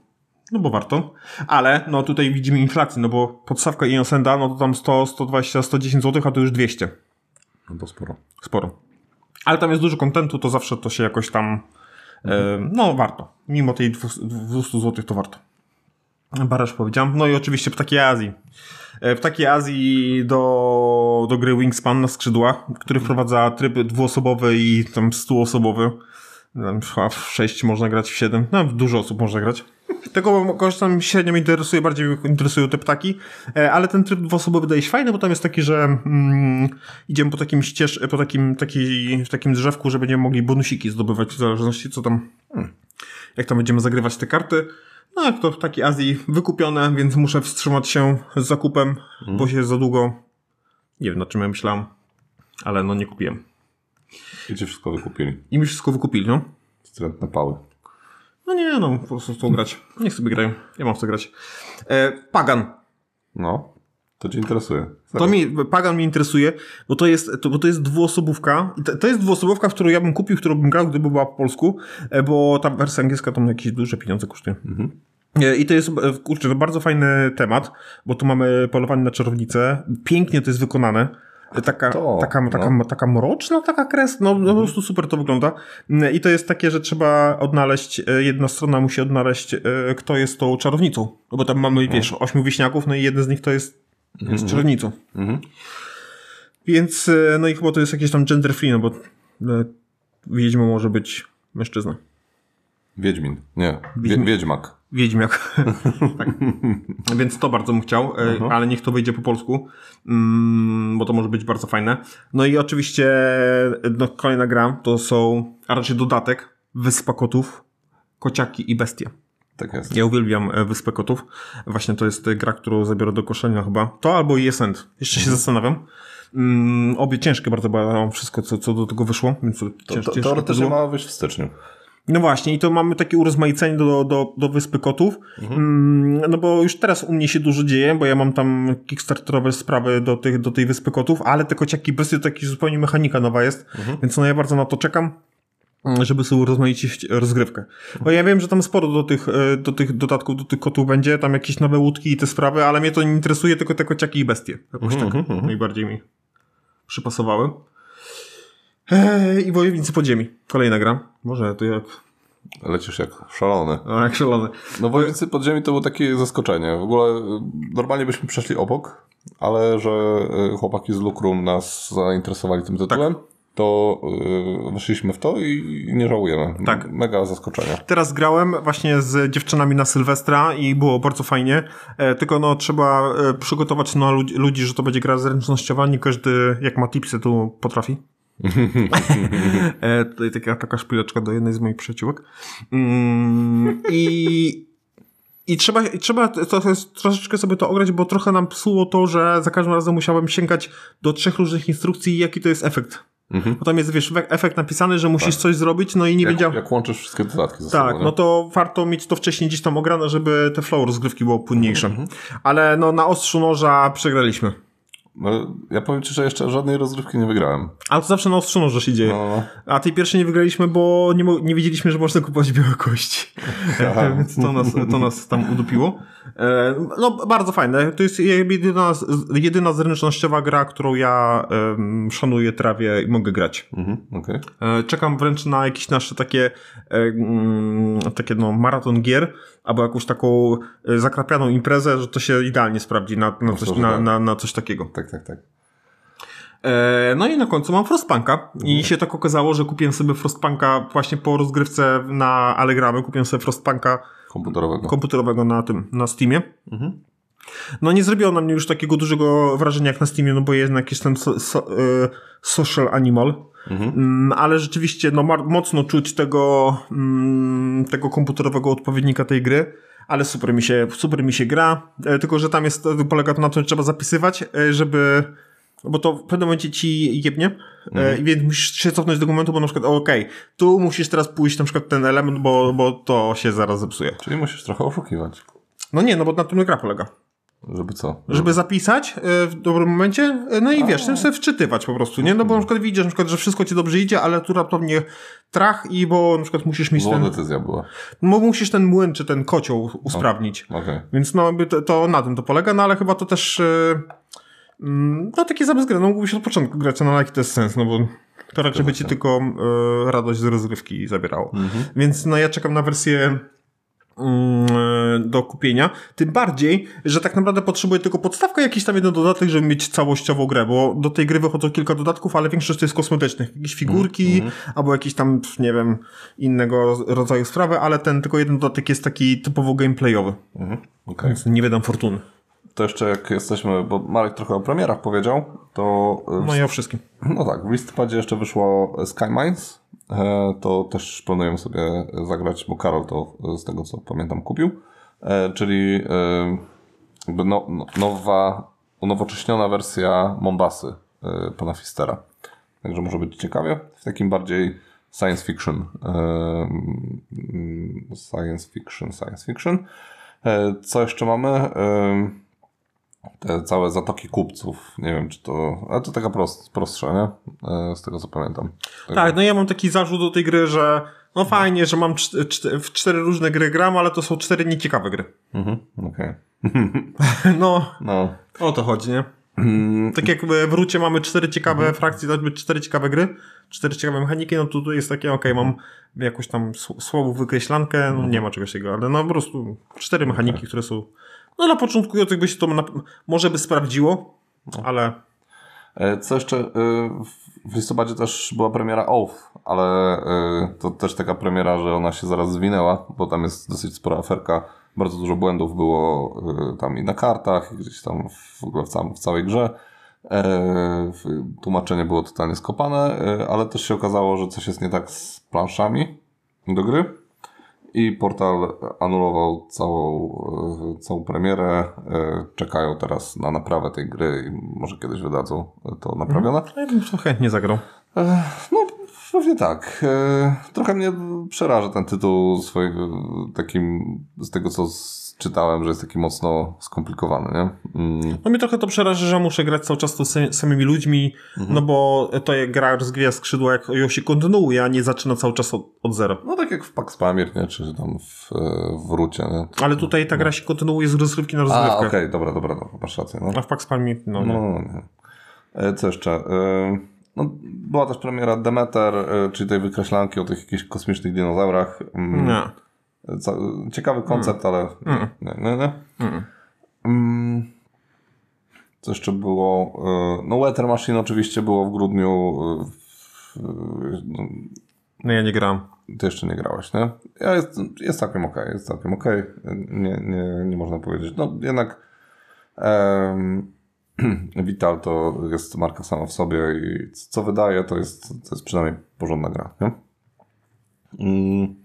no bo warto, ale no tutaj widzimy inflację, no bo podstawka Innocenta, no to tam sto, sto dwadzieścia, sto dziesięć złotych, a to już dwieście. No to sporo. Sporo. Ale tam jest dużo kontentu, to zawsze to się jakoś tam hmm. e, no warto. Mimo tej dwieście złotych to warto. Baraż powiedziałem. No i oczywiście Ptakiej Azji. Ptakiej Azji do, do gry Wingspan na skrzydła, który wprowadza tryb dwuosobowy i tam stuosobowy. W sześć można grać, w siedem. No, dużo osób można grać. Tego kogoś tam średnio mnie interesuje, bardziej mnie interesują te ptaki, ale ten tryb dwuosobowy wydaje się fajny, bo tam jest taki, że mm, idziemy po takim ścież, po takim, taki, w takim drzewku, że będziemy mogli bonusiki zdobywać w zależności co tam, hmm, jak tam będziemy zagrywać te karty. No jak to w takiej Azji wykupione, więc muszę wstrzymać się z zakupem, hmm. bo się za długo, nie wiem, nad czym ja myślałem, ale no nie kupiłem. I ci wszystko wykupili. I mi wszystko wykupili, no. Strętne pały. No nie, no, po prostu chcą grać. Niech sobie grają. Ja mam w co grać. E, Pagan. No, to cię interesuje. To mi, Pagan mnie interesuje, bo to jest, to, bo to jest dwuosobówka. To, to jest dwuosobówka, którą ja bym kupił, którą bym grał, gdyby była po polsku, bo ta wersja angielska to jakieś duże pieniądze kosztuje. Mhm. I to jest, kurczę, to bardzo fajny temat, bo tu mamy polowanie na czarownicę. Pięknie to jest wykonane. Taka, to, taka, no. taka, taka mroczna, taka kres, no, no po prostu super to wygląda. I to jest takie, że trzeba odnaleźć, jedna strona musi odnaleźć, kto jest tą czarownicą. No bo tam mamy, no. wiesz, ośmiu wieśniaków, no i jeden z nich to jest, mm-hmm. jest czarownicą. Mm-hmm. Więc, no i chyba to jest jakieś tam gender free, no bo wiedźmą może być mężczyzna. Wiedźmin, nie, Wiedźmi- wiedźmak. Wiedźmiak. Tak. Więc to bardzo bym chciał, uh-huh. ale niech to wyjdzie po polsku, bo to może być bardzo fajne. No i oczywiście no, kolejna gra to są, a raczej dodatek, Wyspa Kotów, Kociaki i Bestie. Tak jest. Ja uwielbiam Wyspę Kotów. Właśnie to jest gra, którą zabiorę do koszenia chyba. To albo Yesend. Jeszcze się zastanawiam. Obie ciężkie bardzo, bo wszystko co, co do tego wyszło. Więc to, cięż, to, teoretycznie ma wyjść w styczniu. No właśnie, i to mamy takie urozmaicenie do, do, do Wyspy Kotów, mhm. no bo już teraz u mnie się dużo dzieje, bo ja mam tam kickstarterowe sprawy do, tych, do tej Wyspy Kotów, ale te kociaki bestie to jakaś zupełnie mechanika nowa jest, mhm. więc no ja bardzo na to czekam, żeby sobie urozmaicić rozgrywkę. Bo ja wiem, że tam sporo do tych, do tych dodatków, do tych kotów będzie, tam jakieś nowe łódki i te sprawy, ale mnie to nie interesuje, tylko te kociaki i bestie. Jakoś mhm. tak mhm. najbardziej mi przypasowały. Eee, I Wojownicy Podziemi. Kolejna gra. Może to jak... Lecisz jak szalony. A, jak szalony. No Wojownicy Podziemi to było takie zaskoczenie. W ogóle normalnie byśmy przeszli obok, ale że chłopaki z Lucrum nas zainteresowali tym tytułem, tak. to yy, weszliśmy w to i nie żałujemy. Tak. Mega zaskoczenie. Teraz grałem właśnie z dziewczynami na Sylwestra i było bardzo fajnie. E, tylko no trzeba przygotować no, ludzi, ludzi, że to będzie gra zręcznościowa. Nie każdy jak ma tipsy to potrafi. e, tutaj taka, taka szpileczka do jednej z moich przyjaciółek. Mm, i, i trzeba, i trzeba to, to jest, troszeczkę sobie to ograć, bo trochę nam psuło to, że za każdym razem musiałem sięgać do trzech różnych instrukcji, jaki to jest efekt. Mhm. Bo tam jest, wiesz, efekt napisany, że musisz tak. coś zrobić, no i nie wiedziałem. Jak łączysz wszystkie dodatki ze sobą. Tak, nie? No to warto mieć to wcześniej gdzieś tam ograne, żeby te flow rozgrywki było płynniejsze. Mhm. Ale no na ostrzu noża przegraliśmy. No, ja powiem ci, że jeszcze żadnej rozgrywki nie wygrałem. Ale to zawsze na ostrzu noża się dzieje. No. A tej pierwszej nie wygraliśmy, bo nie, nie wiedzieliśmy, że można kupować białe kości. Więc to nas, to nas tam udupiło. E, no bardzo fajne. To jest jedyna, jedyna zręcznościowa gra, którą ja um, szanuję, trawię i mogę grać. Mhm, okay. e, czekam wręcz na jakieś nasze takie, e, m, takie no, maraton gier, albo jakąś taką zakrapianą imprezę, że to się idealnie sprawdzi na, na, coś, na, na, na coś takiego. Tak, tak, tak. E, no i na końcu mam Frostpunka i mhm. się tak okazało, że kupiłem sobie Frostpunka właśnie po rozgrywce na Allegramie, kupiłem sobie Frostpunka komputerowego, komputerowego na tym, na Steamie. Mhm. No nie zrobiło na mnie już takiego dużego wrażenia jak na Steamie, no bo jednak jestem so, so, y, social animal, mhm. mm, ale rzeczywiście no, mar- mocno czuć tego, mm, tego komputerowego odpowiednika tej gry. Ale super mi się, super mi się gra, e, tylko że tam jest, polega to na tym, że trzeba zapisywać, e, żeby, bo to w pewnym momencie ci jebnie, e, mm. więc musisz się cofnąć do momentu, bo na przykład okej, okay, tu musisz teraz pójść na przykład ten element, bo, bo to się zaraz zepsuje. Czyli musisz trochę oszukiwać. No nie, no bo na tym gra polega. Żeby co? Żeby, żeby zapisać e, w dobrym momencie, e, no i A. wiesz, tym sobie wczytywać po prostu, nie? No bo na przykład widzisz, na przykład, że wszystko ci dobrze idzie, ale tu raptownie trach i bo na przykład musisz mieć Była ten... decyzja była. No musisz ten młyn czy ten kocioł usprawnić. O, okay. Więc no to, to na tym to polega, no ale chyba to też e, no takie za bezgrę, no mógłbyś od początku grać, no jaki to jest sens, no bo to raczej by ci tylko e, radość z rozgrywki zabierało. Mhm. Więc no ja czekam na wersję do kupienia, tym bardziej, że tak naprawdę potrzebuję tylko podstawkę, jakiś tam jeden dodatek, żeby mieć całościową grę, bo do tej gry wychodzą kilka dodatków, ale większość to jest kosmetycznych, jakieś figurki, mm, mm. albo jakieś tam, nie wiem, innego rodzaju sprawy, ale ten tylko jeden dodatek jest taki typowo gameplayowy. Mm, okay. Więc nie wydam fortuny. To jeszcze jak jesteśmy, bo Marek trochę o premierach powiedział, to... No i o wszystkim. No tak, w listopadzie jeszcze wyszło Sky Mines, to też planuję sobie zagrać, bo Karol to z tego co pamiętam kupił, czyli jakby no, nowa, unowocześniona wersja Mombasy pana Fistera. Także może być ciekawie, w takim bardziej science fiction, science fiction, science fiction. Co jeszcze mamy? Te całe zatoki kupców, nie wiem czy to, ale to taka prost, prostsza, nie? Z tego co pamiętam. Tak, tak, no ja mam taki zarzut do tej gry, że no fajnie, no. że mam cz- cz- w cztery różne gry gram, ale to są cztery nieciekawe gry. Mhm, okej. Okay. no, no, o to chodzi, nie? Tak jak w Rucie mamy cztery ciekawe mhm. frakcje, choćby cztery ciekawe gry, cztery ciekawe mechaniki, no to tu jest takie, okej, okay, mam jakąś tam słabą wykreślankę, no mhm. nie ma czegoś takiego, ale no po prostu cztery mechaniki, okay. które są... No na początkujących by się to na... może by sprawdziło, no. ale... Co jeszcze? W listopadzie też była premiera Oath, ale to też taka premiera, że ona się zaraz zwinęła, bo tam jest dosyć spora aferka. Bardzo dużo błędów było tam i na kartach, i gdzieś tam w ogóle w całej grze. Tłumaczenie było totalnie skopane, ale też się okazało, że coś jest nie tak z planszami do gry. I portal anulował całą, całą premierę. Czekają teraz na naprawę tej gry i może kiedyś wydadzą to naprawione. Ja bym to chętnie zagrał. No, pewnie tak. Trochę mnie przeraża ten tytuł swoim, takim, z tego co czytałem, że jest taki mocno skomplikowany, nie? Mm. No mnie trochę to przeraża, że muszę grać cały czas to z samymi ludźmi, mhm. no bo to jak gra rozwija skrzydła, jak ją się kontynuuje, a nie zaczyna cały czas od, od zera. No tak jak w Pax Pamir, nie? Czy tam w, w Rucie, nie? Ale tutaj ta gra no. się kontynuuje z rozrywki na rozrywkę. A, okej, okay, dobra, dobra, dobra, masz rację. No. A w Pax Pamir, no nie. No, nie. Co jeszcze? No, była też premiera Demeter, czyli tej wykreślanki o tych jakichś kosmicznych dinozaurach. No. Ciekawy koncept, mm. ale mm. nie, nie, nie. Mm. Um, co jeszcze było? No Weather Machine oczywiście było w grudniu. W, no, no ja nie grałem. Ty jeszcze nie grałeś, nie? Ja jest, jest całkiem okej, okay, jest całkiem okej. Okay. Nie, nie, nie można powiedzieć. No jednak um, Vital to jest marka sama w sobie i co wydaje, to jest, to jest przynajmniej porządna gra, nie? Um,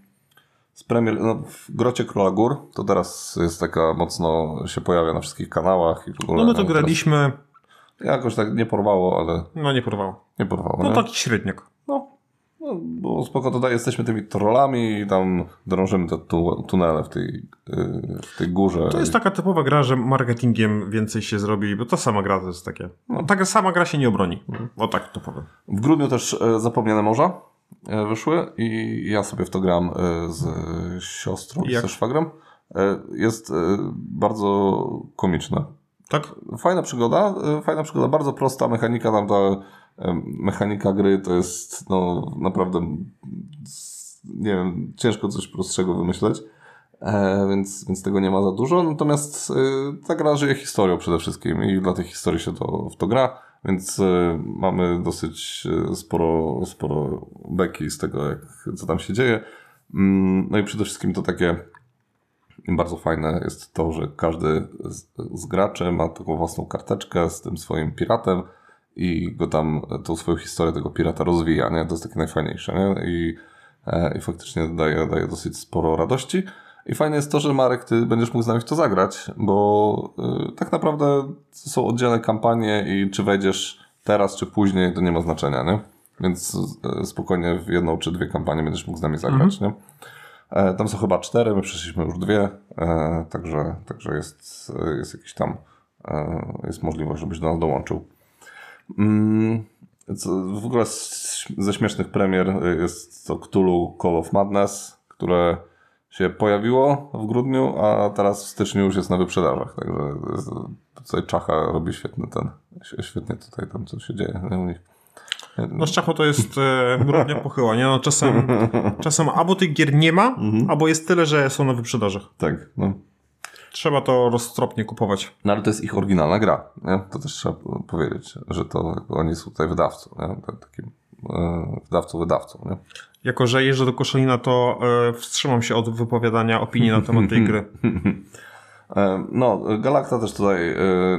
Z premier, no, w Grocie Króla Gór to teraz jest taka mocno się pojawia na wszystkich kanałach i w ogóle. No my to no, graliśmy. Jakoś tak nie porwało, ale. No nie porwało. Nie porwało. No nie? Taki średniak. No, no bo spoko, tutaj jesteśmy tymi trollami i tam drążymy te tu, tunele w tej, yy, w tej górze. To jest taka typowa gra, że marketingiem więcej się zrobi, bo ta sama gra to jest takie. No taka sama gra się nie obroni. O tak to powiem. W grudniu też yy, Zapomniane Morza wyszły i ja sobie w to gram z siostrą, jak? Ze szwagrem. Jest bardzo komiczne. Tak? Fajna przygoda, fajna przygoda, bardzo prosta mechanika, tam ta mechanika gry to jest no naprawdę nie wiem, ciężko coś prostszego wymyśleć, więc, więc tego nie ma za dużo, natomiast ta gra żyje historią przede wszystkim i dla tej historii się to, w to gra. Więc y, mamy dosyć y, sporo, sporo beki z tego, jak, co tam się dzieje. Mm, no i przede wszystkim to takie bardzo fajne jest to, że każdy z, z graczy ma taką własną karteczkę z tym swoim piratem i go tam, tą swoją historię tego pirata rozwija, nie? To jest takie najfajniejsze, nie? I, e, i faktycznie daje, daje dosyć sporo radości. I fajne jest to, że Marek, ty będziesz mógł z nami w to zagrać, bo yy, tak naprawdę są oddzielne kampanie i czy wejdziesz teraz, czy później, to nie ma znaczenia, nie? Więc yy, spokojnie w jedną czy dwie kampanie będziesz mógł z nami zagrać, mm-hmm. nie? E, tam są chyba cztery, my przeszliśmy już dwie, e, także, także jest, jest jakiś tam, e, jest możliwość, żebyś do nas dołączył. Mm, w ogóle z, ze śmiesznych premier jest to Cthulhu Call of Madness, które się pojawiło w grudniu, a teraz w styczniu już jest na wyprzedażach, także tutaj Czacha robi świetny ten, świetnie tutaj tam co się dzieje u nich. No z szachą to jest e, równie pochyła, nie? No, czasem, czasem albo tych gier nie ma, mhm. albo jest tyle, że są na wyprzedażach. Tak, no. Trzeba to roztropnie kupować. No ale to jest ich oryginalna gra, nie? To też trzeba powiedzieć, że to oni są tutaj wydawcą, nie? Takim e, wydawcą, wydawcą, nie? Jako że jeżdżę do Koszalina, to e, wstrzymam się od wypowiadania opinii na temat tej gry. No, Galakta też tutaj e,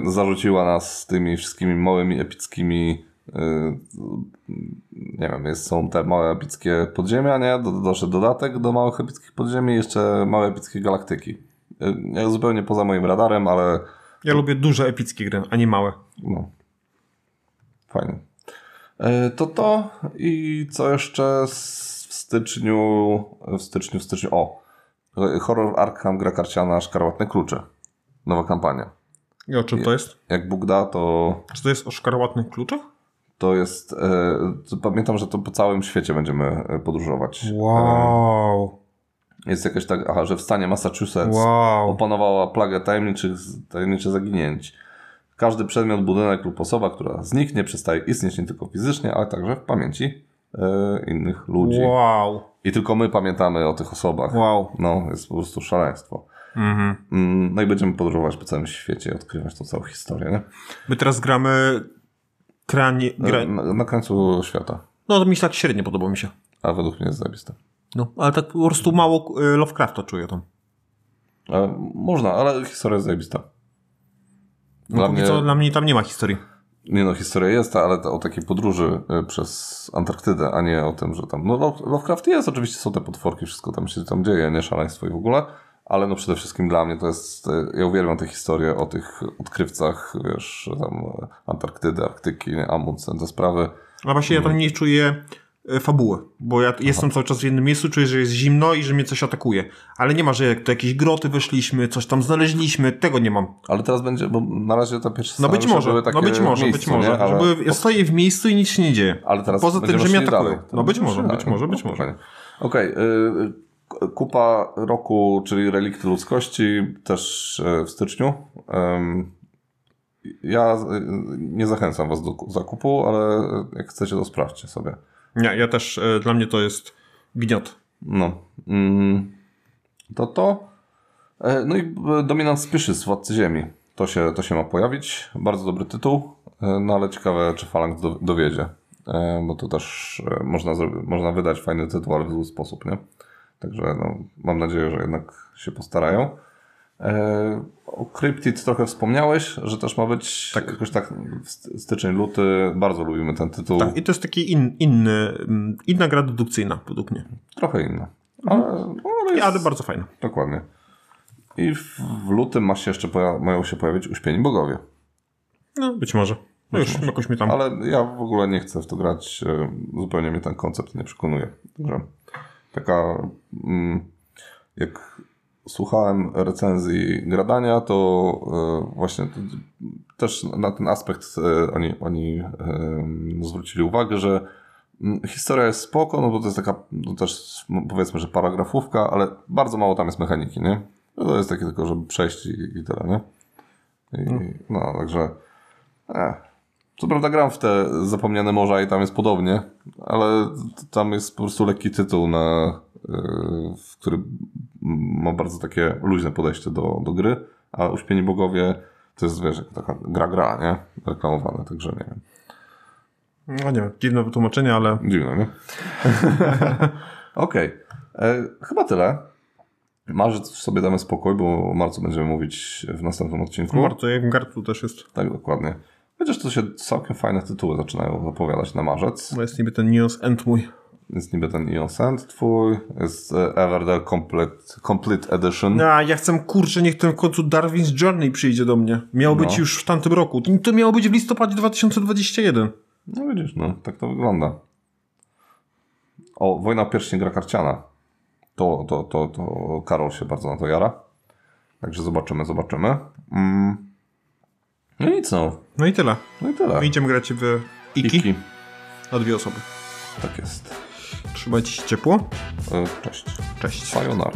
zarzuciła nas tymi wszystkimi małymi, epickimi, e, nie wiem, jest, są te małe, epickie podziemia, nie? Do, doszedł dodatek do małych, epickich podziemi i jeszcze małe, epickie galaktyki. Ja zupełnie poza moim radarem, ale... Ja lubię duże, epickie gry, a nie małe. No. Fajnie. To to i co jeszcze w styczniu... W styczniu, w styczniu... O! Horror Arkham, gra karciana, Szkarłatne Klucze. Nowa kampania. I o czym to jest? Jak Bóg da, to... Czy to jest o Szkarłatnych Kluczach? To jest... E... Pamiętam, że to po całym świecie będziemy podróżować. Wow! Jest jakaś tak, aha, że w stanie Massachusetts wow. opanowała plaga tajemniczych, tajemniczych zaginięć. Każdy przedmiot, budynek lub osoba, która zniknie, przestaje istnieć nie tylko fizycznie, ale także w pamięci e, innych ludzi. Wow. I tylko my pamiętamy o tych osobach. Wow. No, jest po prostu szaleństwo. Mhm. No i będziemy podróżować po całym świecie i odkrywać tą całą historię, nie? My teraz gramy krani... Gra... Na, na końcu świata. No to mi się tak średnio podoba mi się. A według mnie jest zajebiste. No, ale tak po prostu mało Lovecrafta czuję tam. E, można, ale historia jest zajebista. Dla no, mnie... Co, dla mnie tam nie ma historii. Nie no, historia jest, ale ta, o takiej podróży przez Antarktydę, a nie o tym, że tam... No Lovecraft jest, oczywiście są te potworki, wszystko tam się tam dzieje, nie szaleństwo i w ogóle, ale no przede wszystkim dla mnie to jest... Ja uwielbiam tę historię o tych odkrywcach, wiesz, tam Antarktydy, Arktyki, nie, Amundsen, te sprawy. A właśnie ja tam nie czuję... fabuły, bo ja Aha. jestem cały czas w jednym miejscu, czuję, że jest zimno i że mnie coś atakuje. Ale nie ma, że jak do jakiejś groty weszliśmy, coś tam znaleźliśmy, tego nie mam. Ale teraz będzie, bo na razie ta pierwsza no być może, były takie no być może, miejscu, być może. Ale... Żeby ja stoję w miejscu i nic się nie dzieje. Ale teraz poza tym, że mnie atakuje. No być może, dalej. być może, być no, może. Okej, okay. y, Kupa Roku, czyli Relikty Ludzkości, też w styczniu. Um, ja nie zachęcam was do zakupu, ale jak chcecie, to sprawdźcie sobie. Nie, ja też, y, dla mnie to jest gniot. No. Mm, to to. E, no i Dominant Species, Władcy Ziemi. To się, to się ma pojawić. Bardzo dobry tytuł. E, no ale ciekawe, czy Falanks do, dowiedzie. E, bo to też e, można, można wydać fajny tytuł, ale w zły sposób, nie? Także no, mam nadzieję, że jednak się postarają. E, o Cryptid trochę wspomniałeś, że też ma być tak. jakoś tak styczeń, luty. Bardzo lubimy ten tytuł. Tak, i to jest taki in, inny, inna gra dedukcyjna, według mnie. Trochę inna. Ale, ale, jest... ale bardzo fajna. Dokładnie. I w, w lutym ma się jeszcze poja- mają się pojawić Uśpieni Bogowie. No, być może. No być już może. jakoś mi tam... Ale ja w ogóle nie chcę w to grać. Zupełnie mnie ten koncept nie przekonuje. Że taka mm, jak... Słuchałem recenzji Gradania, to właśnie też na ten aspekt oni, oni zwrócili uwagę, że historia jest spoko, no bo to jest taka no też powiedzmy, że paragrafówka, ale bardzo mało tam jest mechaniki, nie? To jest takie tylko, żeby przejść i, i tyle, nie? I, no, także... Eh. Co prawda gram w te Zapomniane Morza i tam jest podobnie, ale tam jest po prostu lekki tytuł na... w który ma bardzo takie luźne podejście do, do gry, a Uśpieni Bogowie to jest, wiesz, taka gra gra, nie? Reklamowane, także nie wiem. No nie wiem, dziwne wytłumaczenie, ale... Dziwne, nie? Okej. Okay. Chyba tyle. Marzec sobie damy spokój, bo o marcu będziemy mówić w następnym odcinku. Marcu, jak w marcu też jest. Tak, dokładnie. Chociaż to się całkiem fajne tytuły zaczynają zapowiadać na marzec. No jest niby ten News End mój. Jest niby ten Innocent twój, jest Everdell Complete, Complete Edition. A, ja chcę, kurczę, niech ten w końcu Darwin's Journey przyjdzie do mnie. Miał no. być już w tamtym roku. To miało być w listopadzie dwa tysiące dwudziestym pierwszym. No widzisz, no, tak to wygląda. O, Wojna Pierścieni, gra karciana. To, to, to, to Karol się bardzo na to jara. Także zobaczymy, zobaczymy. Mm. No i nic, no. No i tyle. No i tyle. My idziemy grać w Iki. Iki. Na dwie osoby. Tak jest. Trzymajcie się ciepło. Cześć. Cześć. Sayonara.